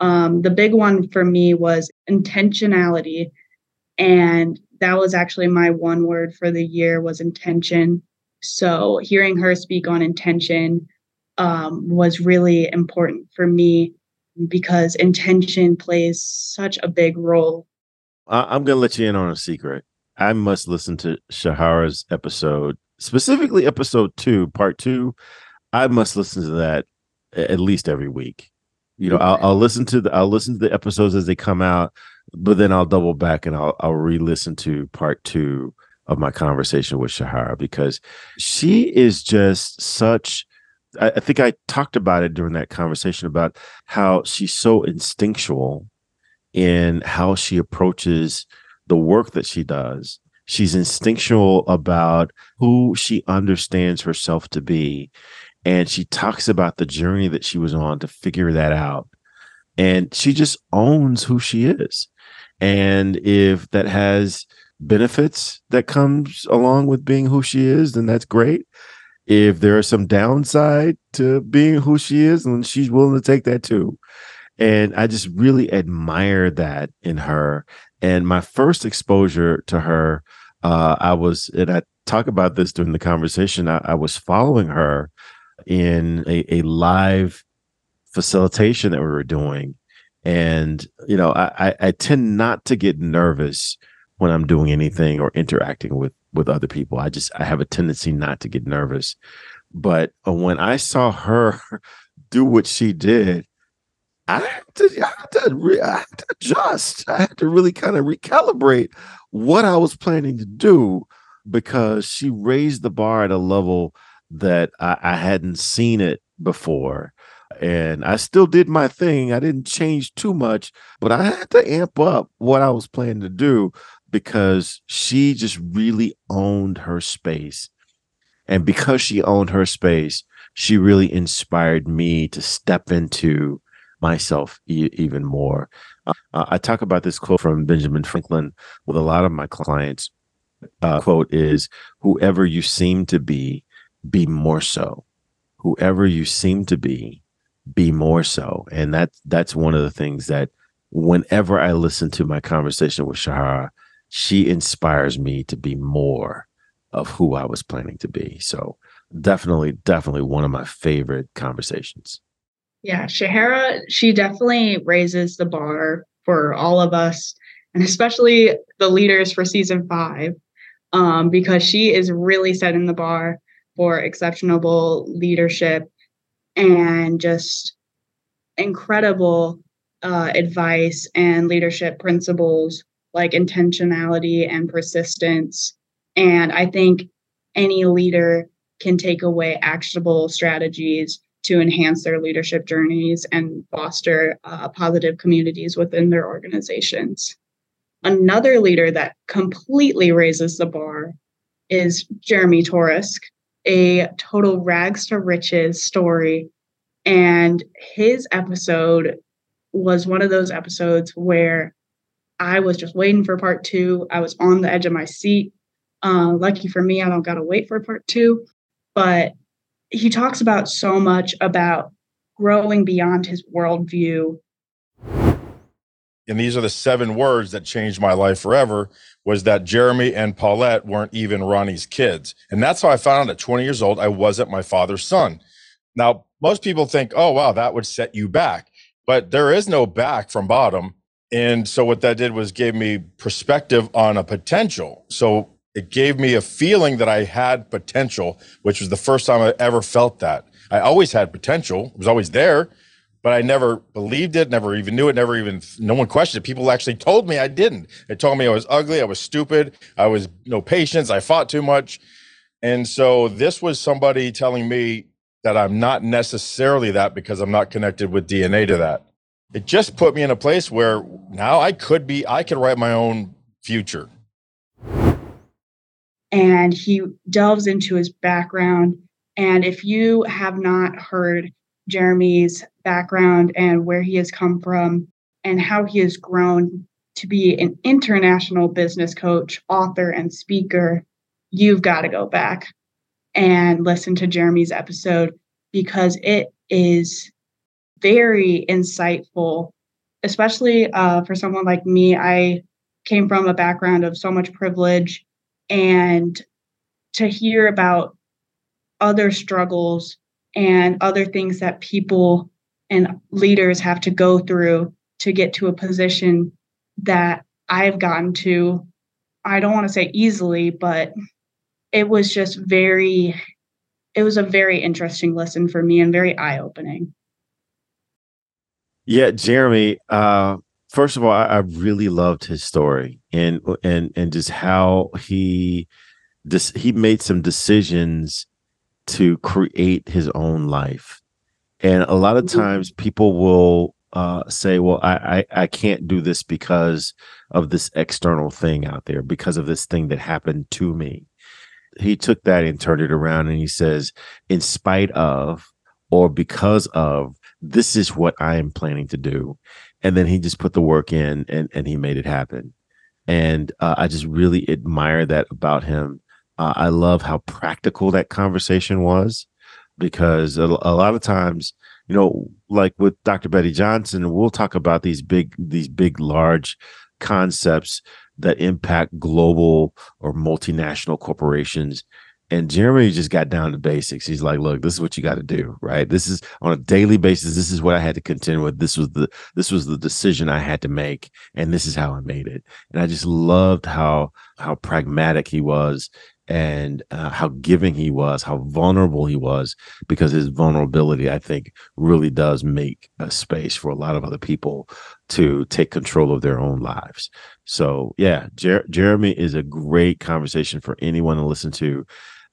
Um, the big one for me was intentionality. And that was actually my one word for the year, was intention. So hearing her speak on intention um, was really important for me, because intention plays such a big role. I'm going to let you in on a secret. I must listen to Sherhara's episode, specifically episode two, part two. I must listen to that at least every week. You know, I'll, I'll listen to the I'll listen to the episodes as they come out, but then I'll double back and I'll I'll re-listen to part two of my conversation with Sherhara, because she is just such. I, I think I talked about it during that conversation about how she's so instinctual in how she approaches the work that she does. She's instinctual about who she understands herself to be. And she talks about the journey that she was on to figure that out. And she just owns who she is. And if that has benefits that comes along with being who she is, then that's great. If there is some downside to being who she is, then she's willing to take that too. And I just really admire that in her. And my first exposure to her, uh, I was, and I talk about this during the conversation, I, I was following her in a, a live facilitation that we were doing. And, you know, I, I tend not to get nervous when I'm doing anything or interacting with, with other people. I just, I have a tendency not to get nervous. But when I saw her do what she did, I had to, I had to, re, I had to adjust. I had to really kind of recalibrate what I was planning to do, because she raised the bar at a level that I, I hadn't seen it before. And I still did my thing. I didn't change too much, but I had to amp up what I was planning to do, because she just really owned her space. And because she owned her space, she really inspired me to step into myself e- even more. Uh, I talk about this quote from Benjamin Franklin with a lot of my clients. Uh, quote is, whoever you seem to be, be more so. Whoever you seem to be, be more so. And that's, that's one of the things that whenever I listen to my conversation with Sherhara, she inspires me to be more of who I was planning to be. So definitely, definitely one of my favorite conversations. Yeah, Sherhara, she definitely raises the bar for all of us, and especially the leaders for season five, um, because she is really setting the bar for exceptional leadership and just incredible uh, advice and leadership principles like intentionality and persistence. And I think any leader can take away actionable strategies to enhance their leadership journeys and foster uh, positive communities within their organizations. Another leader that completely raises the bar is Jeremy Toresk, a total rags to riches story And his episode was one of those episodes where I was just waiting for part two. I was on the edge of my seat. Uh, lucky for me, I don't got to wait for part two. But he talks about so much about growing beyond his worldview. And these are the seven words that changed my life forever, was that Jeremy and Paulette weren't even Ronnie's kids. And that's how I found out at twenty years old, I wasn't my father's son. Now, most people think, oh, wow, that would set you back. But there is no back from bottom. And so what that did was gave me perspective on a potential. So it gave me a feeling that I had potential, which was the first time I ever felt that. I always had potential. It was always there, but I never believed it, never even knew it, never even, no one questioned it. People actually told me I didn't. They told me I was ugly, I was stupid, I was no patience, I fought too much. And so this was somebody telling me that I'm not necessarily that because I'm not connected with D N A to that. It just put me in a place where now I could be, I could write my own future. And he delves into his background. And if you have not heard Jeremy's background and where he has come from and how he has grown to be an international business coach, author, and speaker, you've got to go back and listen to Jeremy's episode because it is very insightful, especially uh, for someone like me. I came from a background of so much privilege, and to hear about other struggles and other things that people and leaders have to go through to get to a position that I've gotten to, I don't want to say easily, but it was just very, it was a very interesting lesson for me and very eye-opening. Yeah, Jeremy, uh, first of all, I, I really loved his story and and and just how he this he made some decisions to create his own life. And a lot of times people will uh, say, well, I, I I can't do this because of this external thing out there, because of this thing that happened to me. He took that and turned it around and he says, in spite of or because of, this is what I am planning to do. And then he just put the work in and, and he made it happen. And uh, I just really admire that about him. Uh, I love how practical that conversation was, because a, a lot of times, you know, like with Doctor Betty Johnson, we'll talk about these big, these big, large concepts that impact global or multinational corporations. And Jeremy just got down to basics. He's like, look, this is what you got to do, right? This is on a daily basis. This is what I had to contend with. This was the this was the decision I had to make, and this is how I made it. And I just loved how how pragmatic he was, and uh, how giving he was, how vulnerable he was, because his vulnerability, I think, really does make a space for a lot of other people to take control of their own lives. So yeah, Jer- Jeremy is a great conversation for anyone to listen to.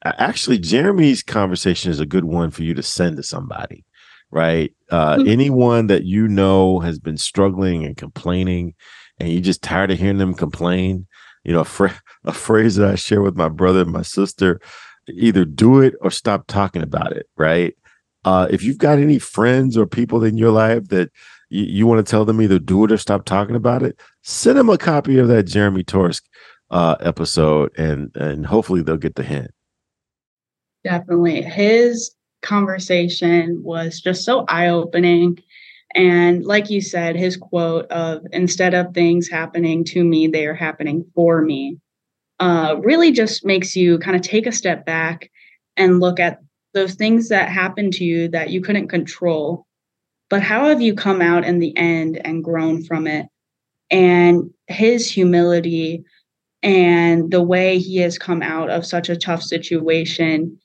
Actually, Jeremy's conversation is a good one for you to send to somebody, right? Uh, mm-hmm. Anyone that you know has been struggling and complaining, and you're just tired of hearing them complain. You know, a, fr- a phrase that I share with my brother and my sister, either do it or stop talking about it, right? Uh, if you've got any friends or people in your life that you, you want to tell them either do it or stop talking about it, send them a copy of that Jeremy Toresk uh, episode, and and hopefully they'll get the hint. Definitely. His conversation was just so eye-opening. And like you said, his quote of, instead of things happening to me, they are happening for me, uh, really just makes you kind of take a step back and look at those things that happened to you that you couldn't control. But how have you come out in the end and grown from it? And his humility and the way he has come out of such a tough situation,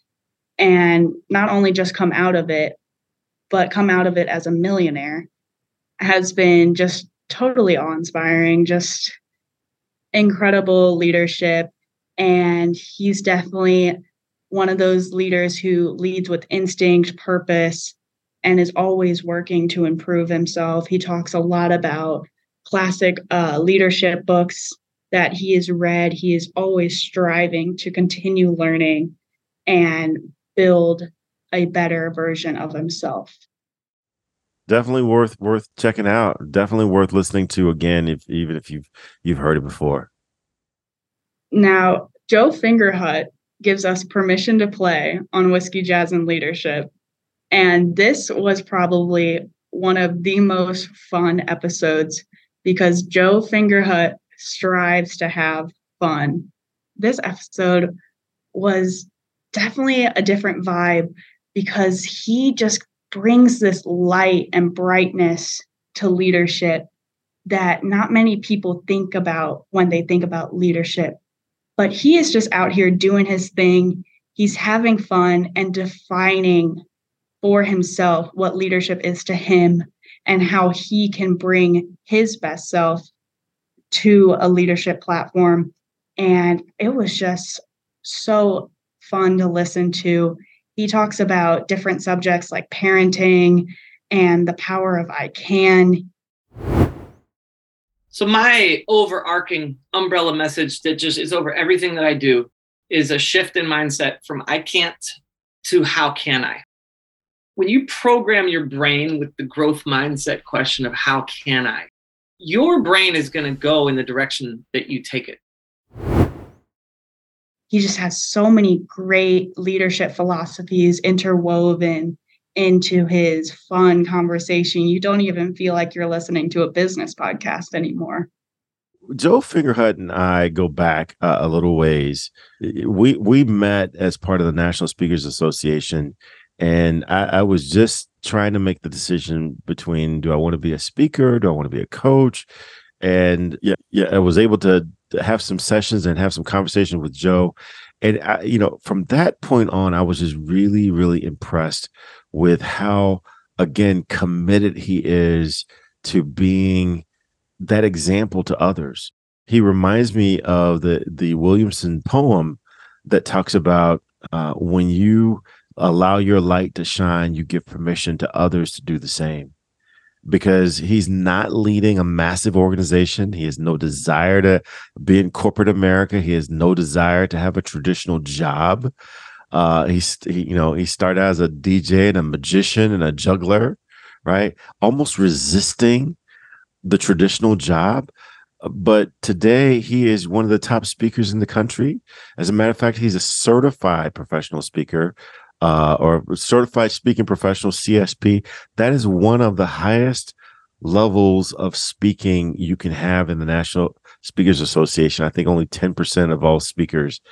and not only just come out of it, but come out of it as a millionaire, has been just totally awe-inspiring, just incredible leadership. And he's definitely one of those leaders who leads with instinct, purpose, and is always working to improve himself. He talks a lot about classic uh, leadership books that he has read. He is always striving to continue learning and build a better version of himself. definitely worth worth checking out. Definitely worth listening to again, if even if you've you've heard it before. Now, Joe Fingerhut gives us permission to play on Whiskey, Jazz, and Leadership. And this was probably one of the most fun episodes because Joe Fingerhut strives to have fun. This episode was definitely a different vibe because he just brings this light and brightness to leadership that not many people think about when they think about leadership. But he is just out here doing his thing. He's having fun and defining for himself what leadership is to him and how he can bring his best self to a leadership platform. And it was just so fun to listen to. He talks about different subjects like parenting and the power of I can. So my overarching umbrella message that just is over everything that I do is a shift in mindset from I can't to how can I. When you program your brain with the growth mindset question of how can I, your brain is going to go in the direction that you take it. He just has so many great leadership philosophies interwoven into his fun conversation. You don't even feel like you're listening to a business podcast anymore. Joe Fingerhut and I go back uh, a little ways. We we met as part of the National Speakers Association, and I, I was just trying to make the decision between, do I want to be a speaker? Do I want to be a coach? And yeah, yeah, I was able to have some sessions and have some conversation with Joe. And, I, you know, from that point on, I was just really, really impressed with how, again, committed he is to being that example to others. He reminds me of the the Williamson poem that talks about uh, when you allow your light to shine, you give permission to others to do the same. Because he's not leading a massive organization. He has no desire to be in corporate America. He has no desire to have a traditional job. Uh, he's, he, you know, he started as a D J and a magician and a juggler, right? Almost resisting the traditional job. But today he is one of the top speakers in the country. As a matter of fact, he's a certified professional speaker uh, or certified speaking professional, C S P. That is one of the highest levels of speaking you can have in the National Speakers Association. I think only ten percent of all speakers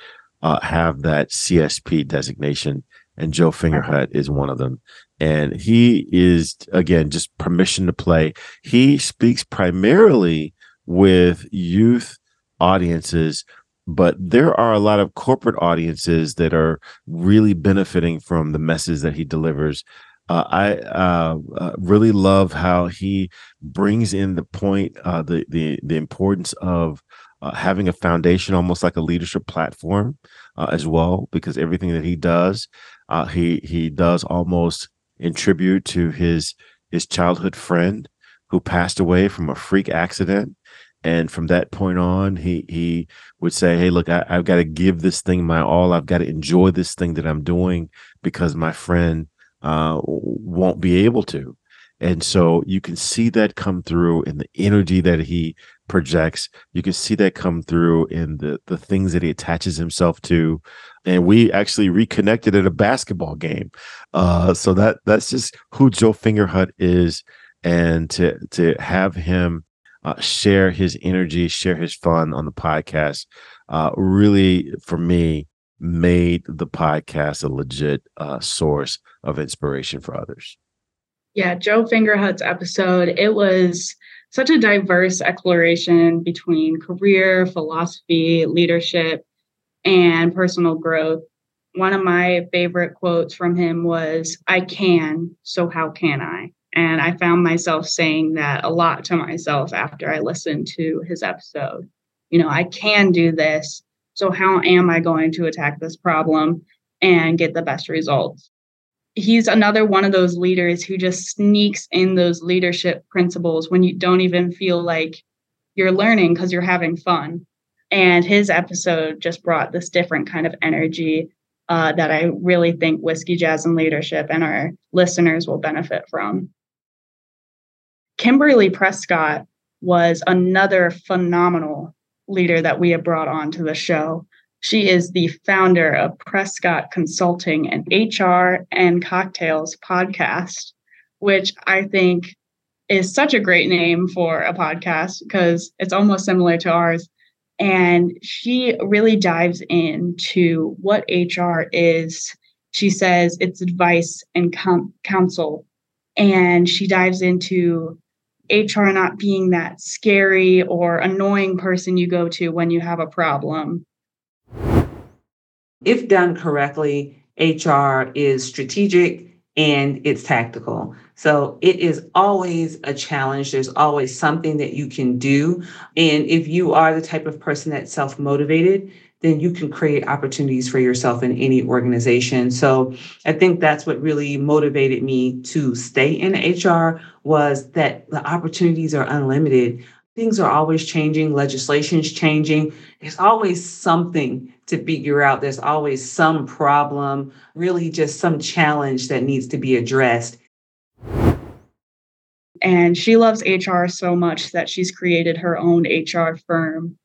Uh, have that C S P designation, and Joe Fingerhut is one of them. And he is, again, just permission to play. He speaks primarily with youth audiences, but there are a lot of corporate audiences that are really benefiting from the message that he delivers. Uh, I uh, uh, really love how he brings in the point, uh, the the the importance of Uh, having a foundation, almost like a leadership platform uh, as well, because everything that he does, uh, he he does almost in tribute to his his childhood friend who passed away from a freak accident. And from that point on, he he would say, hey, look, I, I've got to give this thing my all. I've got to enjoy this thing that I'm doing because my friend uh, won't be able to. And so you can see that come through in the energy that he projects. You can see that come through in the, the things that he attaches himself to. And we actually reconnected at a basketball game. Uh, so that that's just who Joe Fingerhut is. And to, to have him uh, share his energy, share his fun on the podcast, uh, really, for me, made the podcast a legit uh, source of inspiration for others. Yeah, Joe Fingerhut's episode, it was such a diverse exploration between career, philosophy, leadership, and personal growth. One of my favorite quotes from him was, I can, so how can I? And I found myself saying that a lot to myself after I listened to his episode. You know, I can do this, so how am I going to attack this problem and get the best results? He's another one of those leaders who just sneaks in those leadership principles when you don't even feel like you're learning because you're having fun. And his episode just brought this different kind of energy uh, that I really think Whiskey, Jazz, and Leadership and our listeners will benefit from. Kimberly Prescott was another phenomenal leader that we have brought on to the show. She is the founder of Prescott Consulting and H R and Cocktails podcast, which I think is such a great name for a podcast because it's almost similar to ours. And she really dives into what H R is. She says it's advice and com- counsel. And she dives into H R not being that scary or annoying person you go to when you have a problem. If done correctly, H R is strategic and it's tactical. So it is always a challenge. There's always something that you can do. And if you are the type of person that's self-motivated, then you can create opportunities for yourself in any organization. So I think that's what really motivated me to stay in H R, was that the opportunities are unlimited. Things are always changing, legislation's changing. There's always something to figure out. There's always some problem, really just some challenge that needs to be addressed. And she loves H R so much that she's created her own H R firm.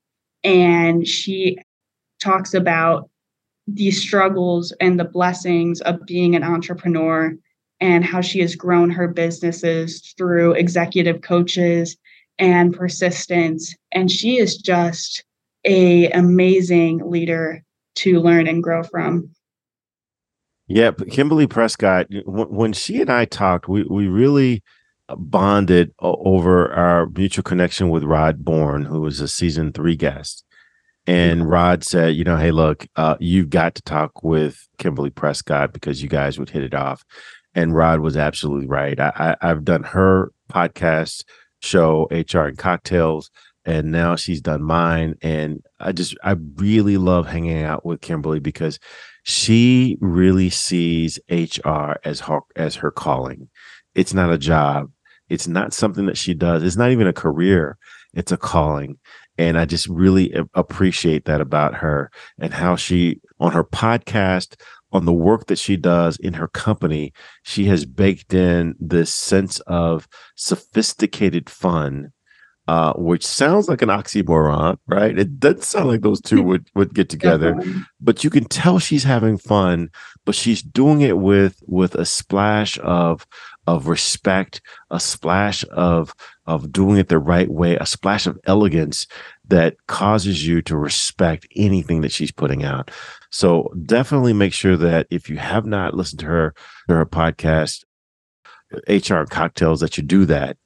And she talks about the struggles and the blessings of being an entrepreneur and how she has grown her businesses through executive coaches and persistence. And she is just an amazing leader to learn and grow from. Yeah, Kimberly Prescott, when she and I talked, we, we really bonded over our mutual connection with Rod Bourne, who was a season three guest. And Rod said, you know, hey, look, uh, you've got to talk with Kimberly Prescott because you guys would hit it off. And Rod was absolutely right. I, I, I've done her podcast show, H R and Cocktails, and now she's done mine. And I just, I really love hanging out with Kimberly because she really sees H R as her, as her calling. It's not a job. It's not something that she does. It's not even a career. It's a calling. And I just really appreciate that about her and how she, on her podcast, on the work that she does in her company, she has baked in this sense of sophisticated fun, uh, which sounds like an oxymoron, right? It doesn't sound like those two would, would get together, but you can tell she's having fun, but she's doing it with with a splash of of respect, a splash of of doing it the right way, a splash of elegance that causes you to respect anything that she's putting out. So definitely make sure that if you have not listened to her, to her podcast, H R Cocktails, that you do that.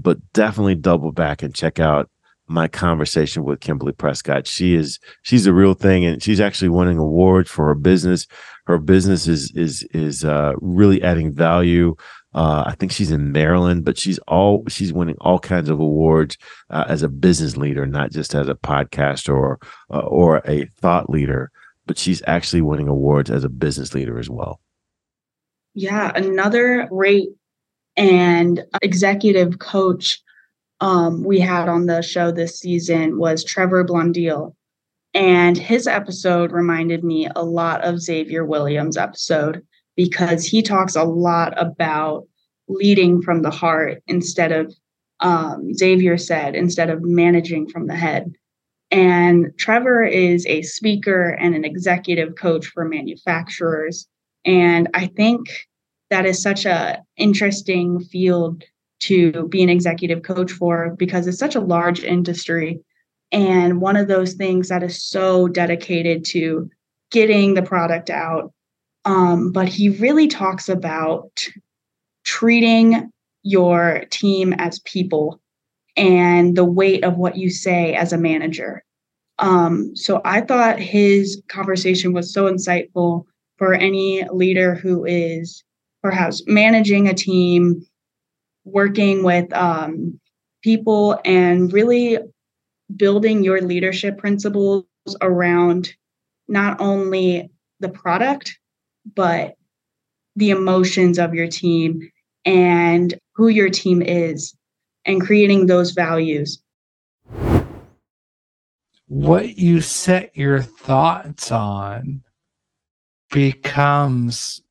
But definitely double back and check out my conversation with Kimberly Prescott. She is she's the real thing, and she's actually winning awards for her business. Her business is is is uh, really adding value. Uh, I think she's in Maryland, but she's all she's winning all kinds of awards uh, as a business leader, not just as a podcaster or uh, or a thought leader, but she's actually winning awards as a business leader as well. Yeah, another great and executive coach um, we had on the show this season was Trevor Blondeal, and his episode reminded me a lot of Xavier Williams' episode, because he talks a lot about leading from the heart instead of, um, Xavier said, instead of managing from the head. And Trevor is a speaker and an executive coach for manufacturers. And I think that is such an interesting field to be an executive coach for, because it's such a large industry. And one of those things that is so dedicated to getting the product out. Um, but he really talks about treating your team as people and the weight of what you say as a manager. Um, so I thought his conversation was so insightful for any leader who is perhaps managing a team, working with um, people, and really building your leadership principles around not only the product, but the emotions of your team and who your team is, and creating those values. What you set your thoughts on becomes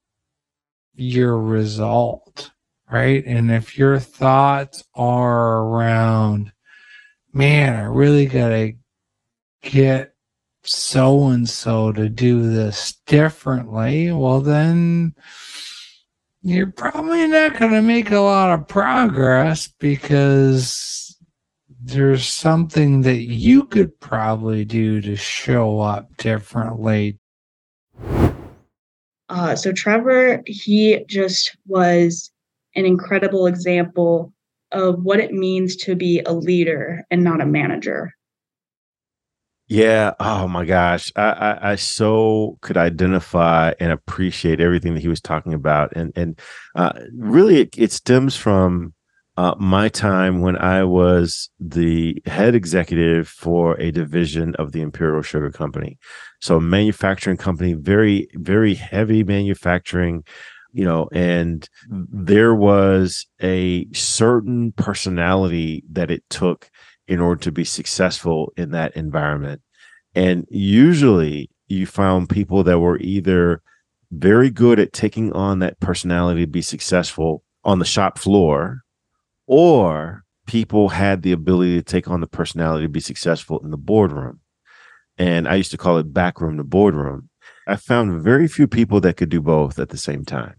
your result, right? And if your thoughts are around, man, I really got to get so-and-so to do this differently, well, then you're probably not going to make a lot of progress, because there's something that you could probably do to show up differently. Uh, so Trevor, he just was an incredible example of what it means to be a leader and not a manager. Yeah. Oh my gosh. I, I, I so could identify and appreciate everything that he was talking about. And, and uh, really it, it stems from uh, my time when I was the head executive for a division of the Imperial Sugar Company. So a manufacturing company, very, very heavy manufacturing, you know, and there was a certain personality that it took in order to be successful in that environment. And usually you found people that were either very good at taking on that personality to be successful on the shop floor, or people had the ability to take on the personality to be successful in the boardroom. And I used to call it backroom to boardroom. I found very few people that could do both at the same time,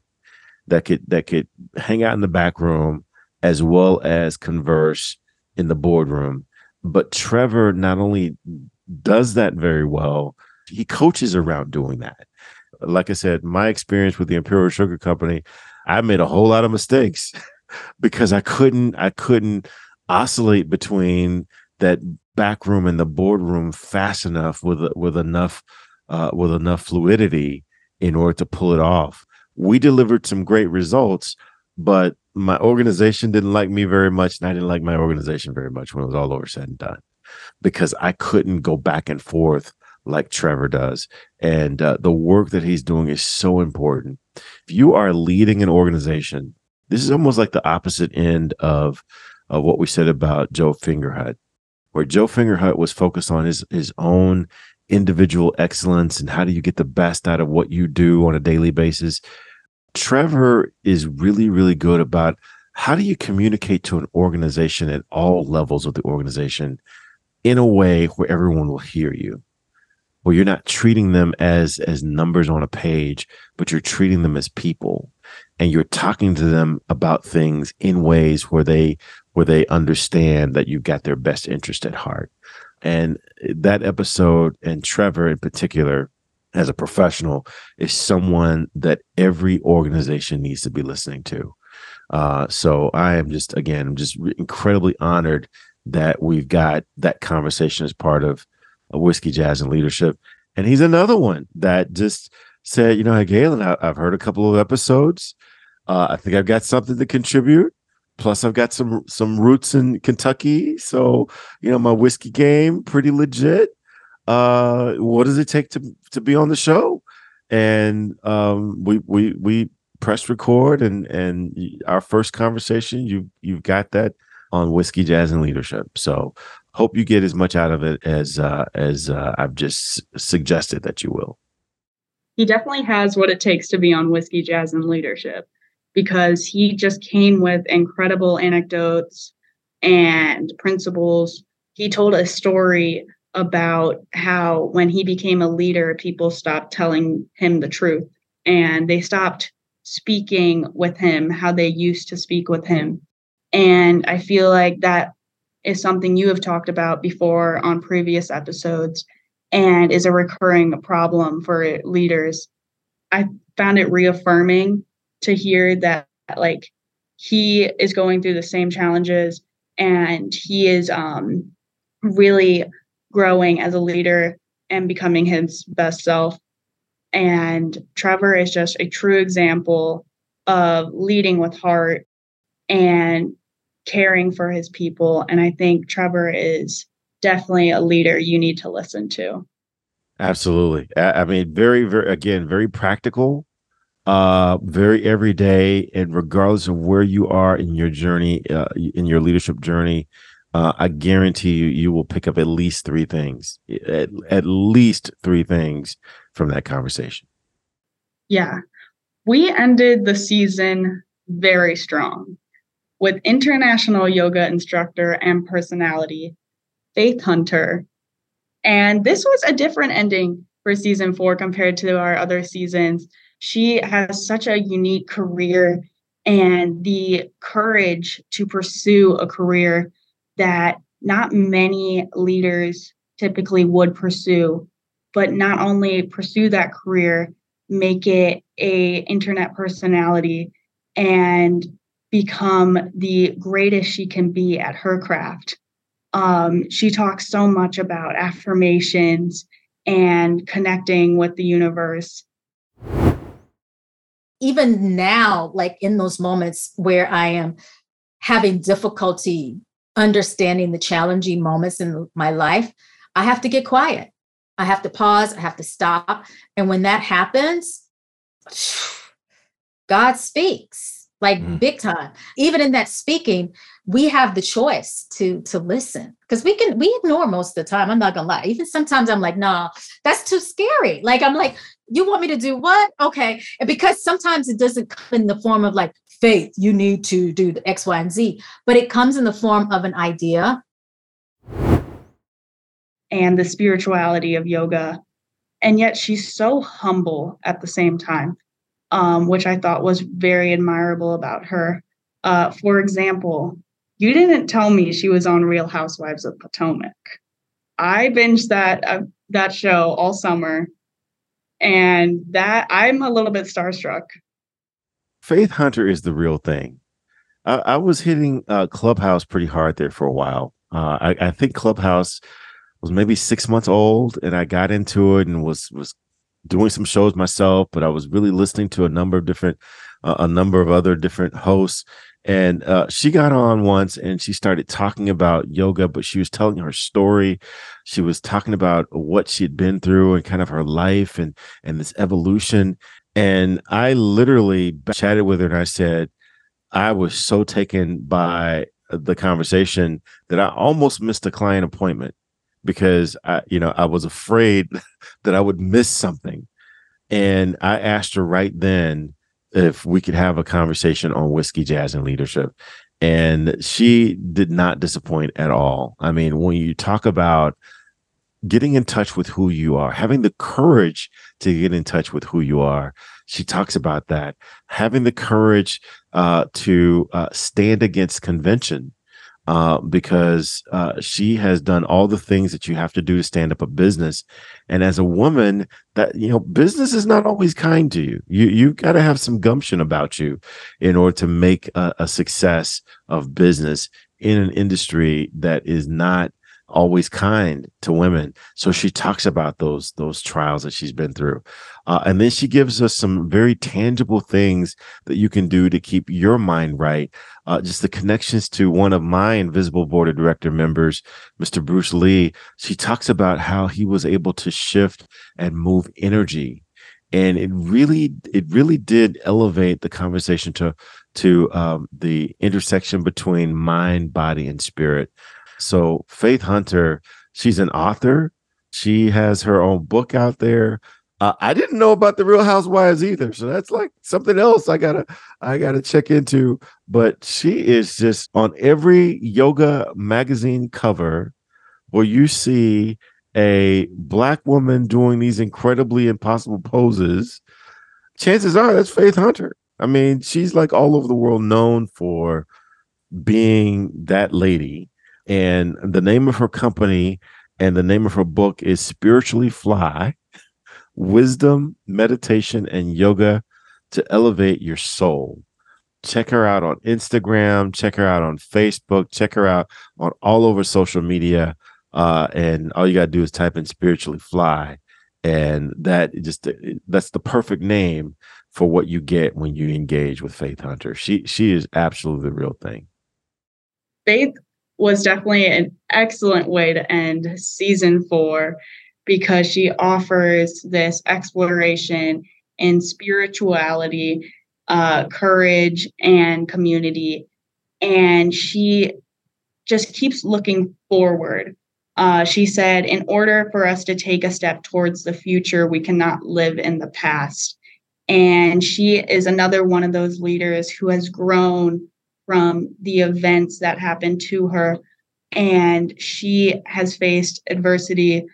that could that could hang out in the back room as well as converse in the boardroom. But Trevor not only does that very well, he coaches around doing that. Like I said, my experience with the Imperial Sugar Company, I made a whole lot of mistakes because I couldn't I couldn't oscillate between that back room and the boardroom fast enough with with enough uh, with enough fluidity in order to pull it off. We delivered some great results, but my organization didn't like me very much, and I didn't like my organization very much when it was all over said and done, because I couldn't go back and forth like Trevor does. And uh, the work that he's doing is so important. If you are leading an organization, this is almost like the opposite end of, of what we said about Joe Fingerhut, where Joe Fingerhut was focused on his, his own individual excellence and how do you get the best out of what you do on a daily basis. Trevor is really, really good about how do you communicate to an organization at all levels of the organization in a way where everyone will hear you, where you're not treating them as, as numbers on a page, but you're treating them as people, and you're talking to them about things in ways where they where they understand that you've got their best interest at heart. And that episode, and Trevor in particular, as a professional, is someone that every organization needs to be listening to. Uh, so I am just, again, I'm just incredibly honored that we've got that conversation as part of Whiskey, Jazz, and Leadership. And he's another one that just said, you know, hey, Galen, I, I've heard a couple of episodes. Uh, I think I've got something to contribute. Plus, I've got some some roots in Kentucky. So, you know, my whiskey game, pretty legit. Uh, what does it take to, to be on the show? And um, we we we pressed record, and and our first conversation, you you've got that on Whiskey, Jazz, and Leadership. So hope you get as much out of it as uh, as uh, I've just suggested that you will. He definitely has what it takes to be on Whiskey, Jazz, and Leadership, because he just came with incredible anecdotes and principles. He told a story about how when he became a leader, people stopped telling him the truth, and they stopped speaking with him how they used to speak with him. And I feel like that is something you have talked about before on previous episodes and is a recurring problem for leaders. I found it reaffirming to hear that, like, he is going through the same challenges, and he is um, really growing as a leader and becoming his best self. And Trevor is just a true example of leading with heart and caring for his people. And I think Trevor is definitely a leader you need to listen to. Absolutely. I mean, very, very, again, very practical, uh, very everyday. And regardless of where you are in your journey, uh, in your leadership journey, Uh, I guarantee you, you will pick up at least three things, at, at least three things from that conversation. Yeah. We ended the season very strong. With international yoga instructor and personality, Faith Hunter. And this was a different ending for season four compared to our other seasons. She has such a unique career and the courage to pursue a career that not many leaders typically would pursue, but not only pursue that career, make it a internet personality and become the greatest she can be at her craft. Um, she talks so much about affirmations and connecting with the universe. Even now, like in those moments where I am having difficulty understanding the challenging moments in my life, I have to get quiet. I have to pause. I have to stop. And when that happens, God speaks like mm. big time. Even in that speaking, we have the choice to, to listen because we can, we ignore most of the time. I'm not gonna lie. Even sometimes I'm like, nah, that's too scary. Like, I'm like, you want me to do what? Okay. And because sometimes it doesn't come in the form of like, Faith, you need to do the X, Y, and Z, but it comes in the form of an idea. And the spirituality of yoga. And yet she's so humble at the same time, um, which I thought was very admirable about her. Uh, for example, you didn't tell me she was on Real Housewives of Potomac. I binged that uh, that show all summer, and that I'm a little bit starstruck. Faith Hunter is the real thing. I, I was hitting uh, Clubhouse pretty hard there for a while. Uh, I, I think Clubhouse was maybe six months old, and I got into it and was was doing some shows myself, but I was really listening to a number of different, uh, a number of other different hosts. And uh, she got on once and she started talking about yoga, but she was telling her story. She was talking about what she'd been through and kind of her life and and this evolution. And I literally chatted with her and I said, I was so taken by the conversation that I almost missed a client appointment. Because I, you know, I was afraid that I would miss something. And I asked her right then if we could have a conversation on whiskey, jazz, and leadership. And she did not disappoint at all. I mean, when you talk about getting in touch with who you are, having the courage to get in touch with who you are, she talks about that. Having the courage uh, to uh, stand against convention. Uh, because uh, she has done all the things that you have to do to stand up a business, and as a woman, that you know, business is not always kind to you. You you got to have some gumption about you in order to make a, a success of business in an industry that is not always kind to women. So she talks about those those trials that she's been through, uh, and then she gives us some very tangible things that you can do to keep your mind right. Uh, just the connections to one of my Invisible Board of Director members, Mister Bruce Lee. She talks about how he was able to shift and move energy. And it really, it really did elevate the conversation to, to um, the intersection between mind, body, and spirit. So Faith Hunter, she's an author. She has her own book out there. Uh, I didn't know about the Real Housewives either, so that's like something else I gotta I gotta check into. But she is just on every yoga magazine cover where you see a Black woman doing these incredibly impossible poses. Chances are that's Faith Hunter. I mean, she's like all over the world known for being that lady. And the name of her company and the name of her book is Spiritually Fly. Wisdom, meditation, and yoga to elevate your soul. Check her out on Instagram. Check her out on Facebook. Check her out on all over social media. Uh, and all you got to do is type in Spiritually Fly. And that just that's the perfect name for what you get when you engage with Faith Hunter. She, she is absolutely the real thing. Faith was definitely an excellent way to end season four, because she offers this exploration in spirituality, uh, courage, and community. And she just keeps looking forward. Uh, she said, in order for us to take a step towards the future, we cannot live in the past. And she is another one of those leaders who has grown from the events that happened to her. And she has faced adversity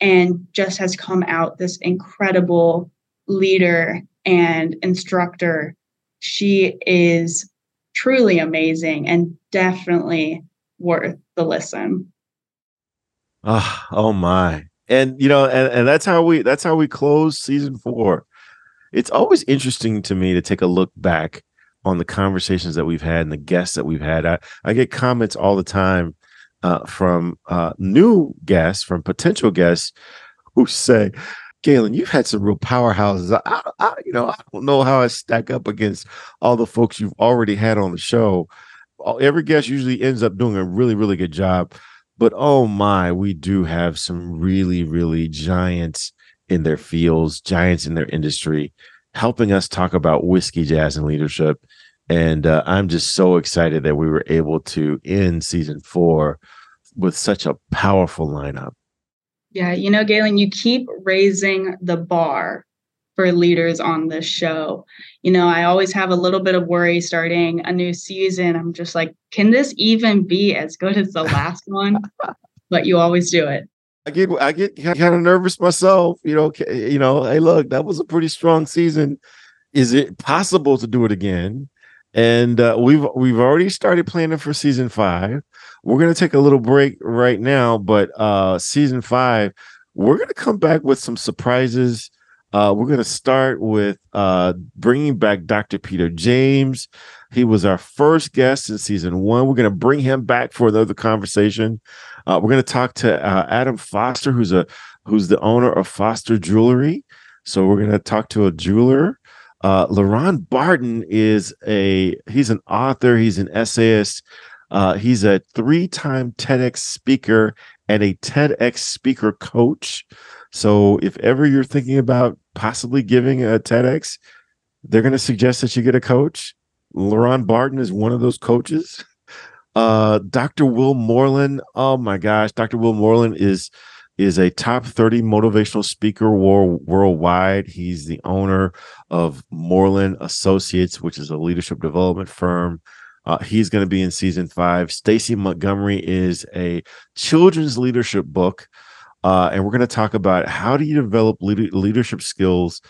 and just has come out this incredible leader and instructor. She is truly amazing and definitely worth the listen. Oh, oh my. And, you know, and, and that's how we that's how we close season four. It's always interesting to me to take a look back on the conversations that we've had and the guests that we've had. I, I get comments all the time uh, from uh, new guests, from potential guests who say, Galen, you've had some real powerhouses. I, I, you know, I don't know how I stack up against all the folks you've already had on the show. Every guest usually ends up doing a really, really good job. But oh my, we do have some really, really giants in their fields, giants in their industry, helping us talk about whiskey, jazz, and leadership. And uh, I'm just so excited that we were able to end season four with such a powerful lineup. Yeah, you know, Galen, you keep raising the bar for leaders on this show. You know, I always have a little bit of worry starting a new season. I'm just like, can this even be as good as the last one? But you always do it. I get I get kind of nervous myself, you know, you know, hey, look, that was a pretty strong season. Is it possible to do it again? And uh, we've we've already started planning for season five. We're going to take a little break right now, but uh, season five, we're going to come back with some surprises. Uh, we're going to start with uh, bringing back Doctor Peter James. He was our first guest in season one. We're going to bring him back for another conversation. Uh, we're going to talk to uh, Adam Foster, who's a who's the owner of Foster Jewelry. So we're going to talk to a jeweler. Uh, Laron Barton is a he's an author. He's an essayist. Uh, he's a three-time TEDx speaker and a TEDx speaker coach. So if ever you're thinking about possibly giving a TEDx, they're going to suggest that you get a coach. Laron Barton is one of those coaches. Uh, Doctor Will Moreland. Oh my gosh. Doctor Will Moreland is, is a top thirty motivational speaker war, worldwide. He's the owner of Moreland Associates, which is a leadership development firm. Uh, he's going to be in season five. Stacey Montgomery is a children's leadership book. Uh, and we're going to talk about how do you develop lead- leadership skills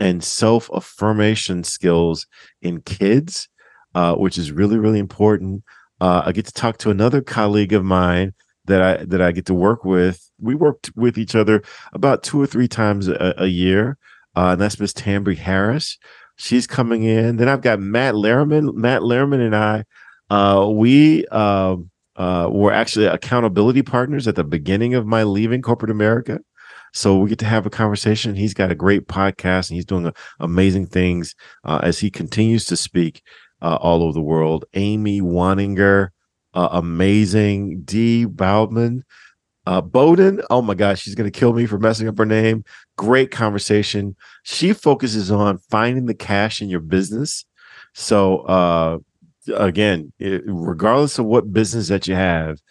and self-affirmation skills in kids, uh, which is really, really important. Uh, I get to talk to another colleague of mine that I that I get to work with. We worked with each other about two or three times a, a year, uh, and that's Miss Tambri Harris. She's coming in. Then I've got Matt Lehrman. Matt Lehrman and I, uh, we... Uh, Uh, we're actually accountability partners at the beginning of my leaving corporate America. So we get to have a conversation. He's got a great podcast and he's doing amazing things uh, as he continues to speak uh, all over the world. Amy Wanninger, uh, amazing. Dee Bowman, uh, Bowden. Oh my gosh, she's going to kill me for messing up her name. Great conversation. She focuses on finding the cash in your business. So, uh, Again, it, regardless of what business that you have,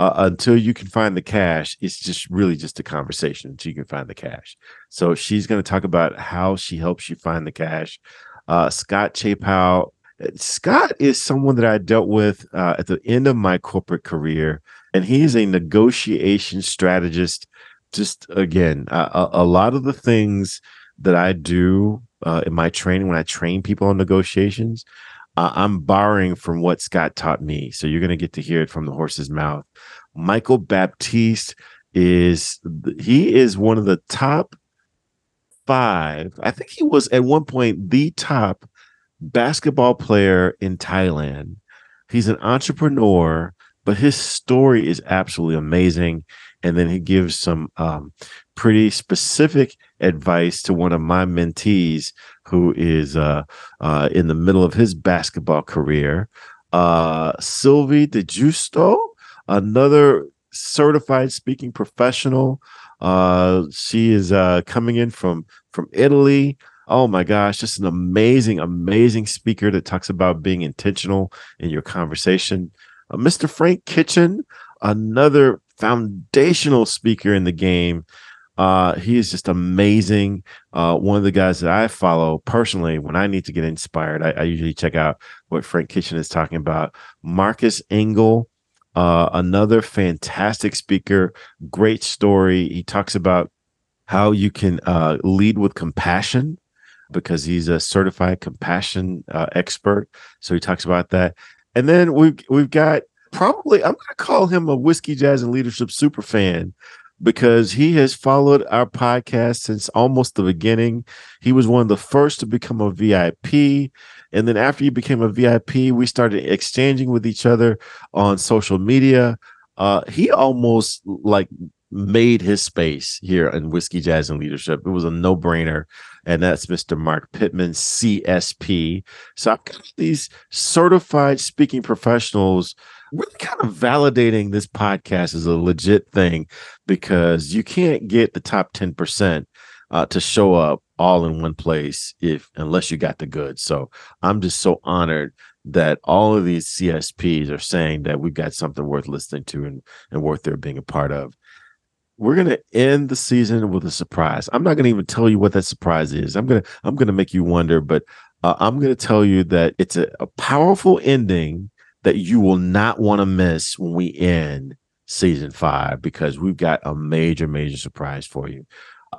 uh, until you can find the cash, it's just really just a conversation until you can find the cash. So she's going to talk about how she helps you find the cash. Uh, Scott Chapow. Scott is someone that I dealt with uh, at the end of my corporate career, and he is a negotiation strategist. Just again, a, a lot of the things that I do uh, in my training, when I train people on negotiations, Uh, I'm borrowing from what Scott taught me. So you're going to get to hear it from the horse's mouth. Michael Baptiste is, he is one of the top five. I think he was at one point the top basketball player in Thailand. He's an entrepreneur, but his story is absolutely amazing. And then he gives some um, pretty specific advice to one of my mentees who is uh, uh, in the middle of his basketball career. Uh, Sylvie DeGiusto, another certified speaking professional. Uh, she is uh, coming in from, from Italy. Oh my gosh, just an amazing, amazing speaker that talks about being intentional in your conversation. Uh, Mister Frank Kitchen, another foundational speaker in the game. Uh, he is just amazing. Uh, one of the guys that I follow personally, when I need to get inspired, I, I usually check out what Frank Kitchen is talking about. Marcus Engel, uh, another fantastic speaker, great story. He talks about how you can uh, lead with compassion, because he's a certified compassion uh, expert. So he talks about that. And then we've, we've got probably, I'm going to call him a Whiskey, Jazz, and Leadership superfan, because he has followed our podcast since almost the beginning. He was one of the first to become a V I P. And then after he became a V I P, we started exchanging with each other on social media. Uh, he almost like made his space here in Whiskey, Jazz, and Leadership. It was a no-brainer. And that's Mister Mark Pittman, C S P. So I've got these certified speaking professionals really kind of validating this podcast is a legit thing, because you can't get the top ten percent uh, to show up all in one place if unless you got the goods. So I'm just so honored that all of these C S Ps are saying that we've got something worth listening to and, and worth their being a part of. We're going to end the season with a surprise. I'm not going to even tell you what that surprise is. I'm going to I'm going to make you wonder, but uh, I'm going to tell you that it's a, a powerful ending that you will not want to miss when we end season five, because we've got a major, major surprise for you.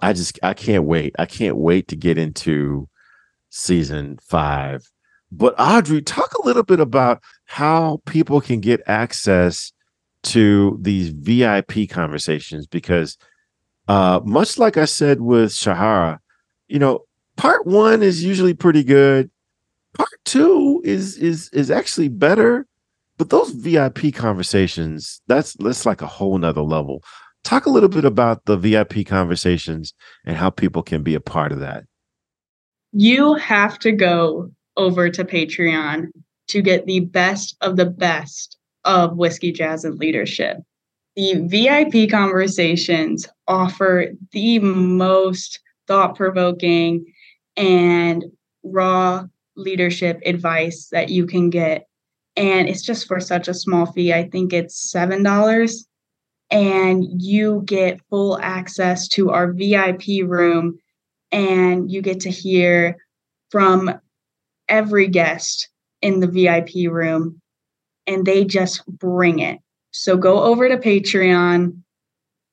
I just, I can't wait. I can't wait to get into season five. But Audrey, talk a little bit about how people can get access to these V I P conversations, because uh, much like I said with Sherhara, you know, part one is usually pretty good. Part two is, is, is actually better. But those V I P conversations, that's, that's like a whole nother level. Talk a little bit about the V I P conversations and how people can be a part of that. You have to go over to Patreon to get the best of the best of Whiskey, Jazz, and Leadership. The V I P conversations offer the most thought-provoking and raw leadership advice that you can get. And it's just for such a small fee. I think it's seven dollars. And you get full access to our V I P room. And you get to hear from every guest in the V I P room. And they just bring it. So go over to Patreon.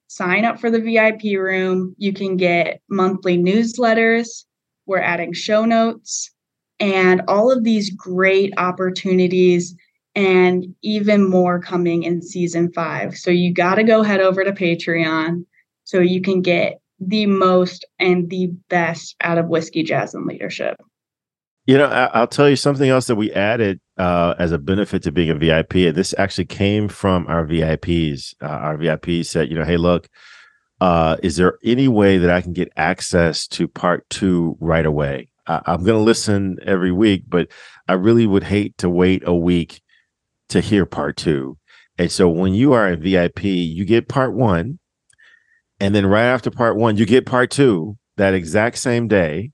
Sign up for the V I P room. You can get monthly newsletters. We're adding show notes. And all of these great opportunities, and even more coming in season five. So you got to go head over to Patreon so you can get the most and the best out of Whiskey, Jazz, and Leadership. You know, I'll tell you something else that we added uh, as a benefit to being a V I P. And this actually came from our V I Ps. Uh, our V I Ps said, you know, hey, look, uh, is there any way that I can get access to part two right away? I'm going to listen every week, but I really would hate to wait a week to hear part two. And so when you are a V I P, you get part one. And then right after part one, you get part two that exact same day.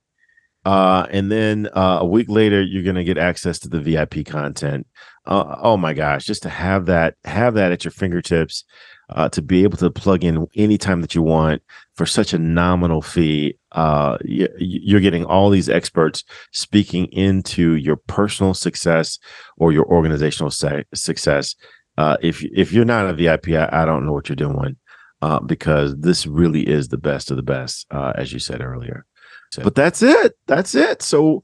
Uh, and then uh, a week later, you're going to get access to the V I P content. Uh, oh, my gosh, just to have that, have that at your fingertips, uh, to be able to plug in anytime that you want for such a nominal fee. Uh, you're getting all these experts speaking into your personal success or your organizational success. Uh, if, if you're not a V I P, I, I don't know what you're doing, uh, because this really is the best of the best, uh, as you said earlier. So, but that's it. That's it. So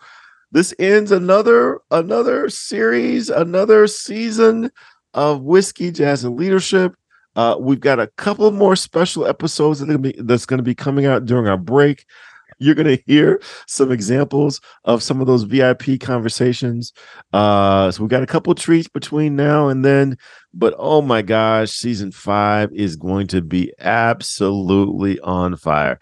this ends another, another series, another season of Whiskey, Jazz, and Leadership. Uh, we've got a couple more special episodes that are gonna be, that's going to be coming out during our break. You're going to hear some examples of some of those V I P conversations. Uh, so we've got a couple treats between now and then. But oh my gosh, season five is going to be absolutely on fire.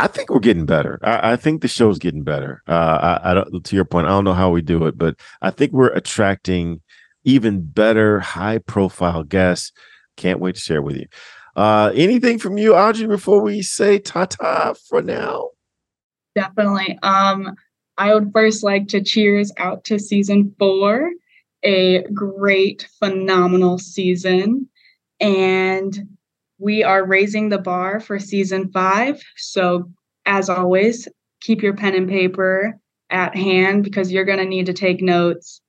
I think we're getting better. I, I think the show's getting better. Uh, I, I don't, to your point, I don't know how we do it, but I think we're attracting even better, high-profile guests. Can't wait to share with you. Uh, anything from you, Audrey, before we say ta-ta for now? Definitely. Um, I would first like to cheers out to season four, a great, phenomenal season. And We are raising the bar for season five. So as always, keep your pen and paper at hand because you're going to need to take notes.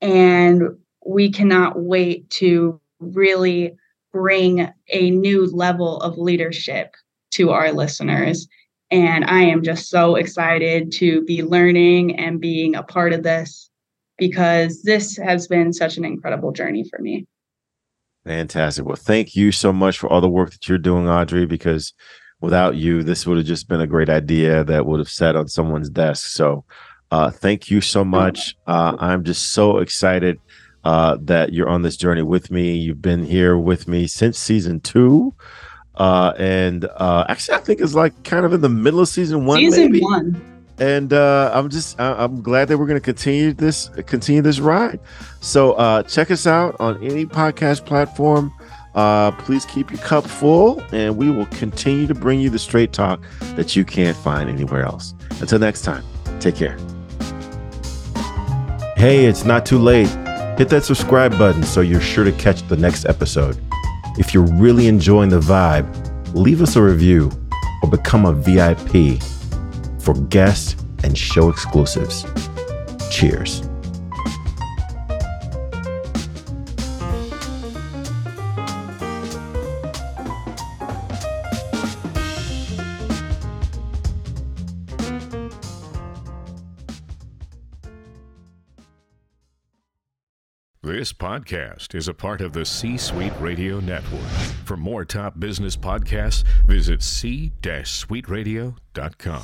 And we cannot wait to really bring a new level of leadership to our listeners. And I am just so excited to be learning and being a part of this because this has been such an incredible journey for me. Fantastic. Well, thank you so much for all the work that you're doing, Audrey, because without you, this would have just been a great idea that would have sat on someone's desk. So uh, thank you so much. Uh, I'm just so excited uh, that you're on this journey with me. You've been here with me since season two. Uh, and uh, actually, I think it's like kind of in the middle of season one. Season maybe. one. And uh, I'm just I- I'm glad that we're going to continue this continue this ride. So uh, check us out on any podcast platform. Uh, please keep your cup full, and we will continue to bring you the straight talk that you can't find anywhere else. Until next time, take care. Hey, it's not too late. Hit that subscribe button so you're sure to catch the next episode. If you're really enjoying the vibe, leave us a review or become a V I P for guests and show exclusives. Cheers. This podcast is a part of the C-Suite Radio Network. For more top business podcasts, visit c dash suite radio dot com.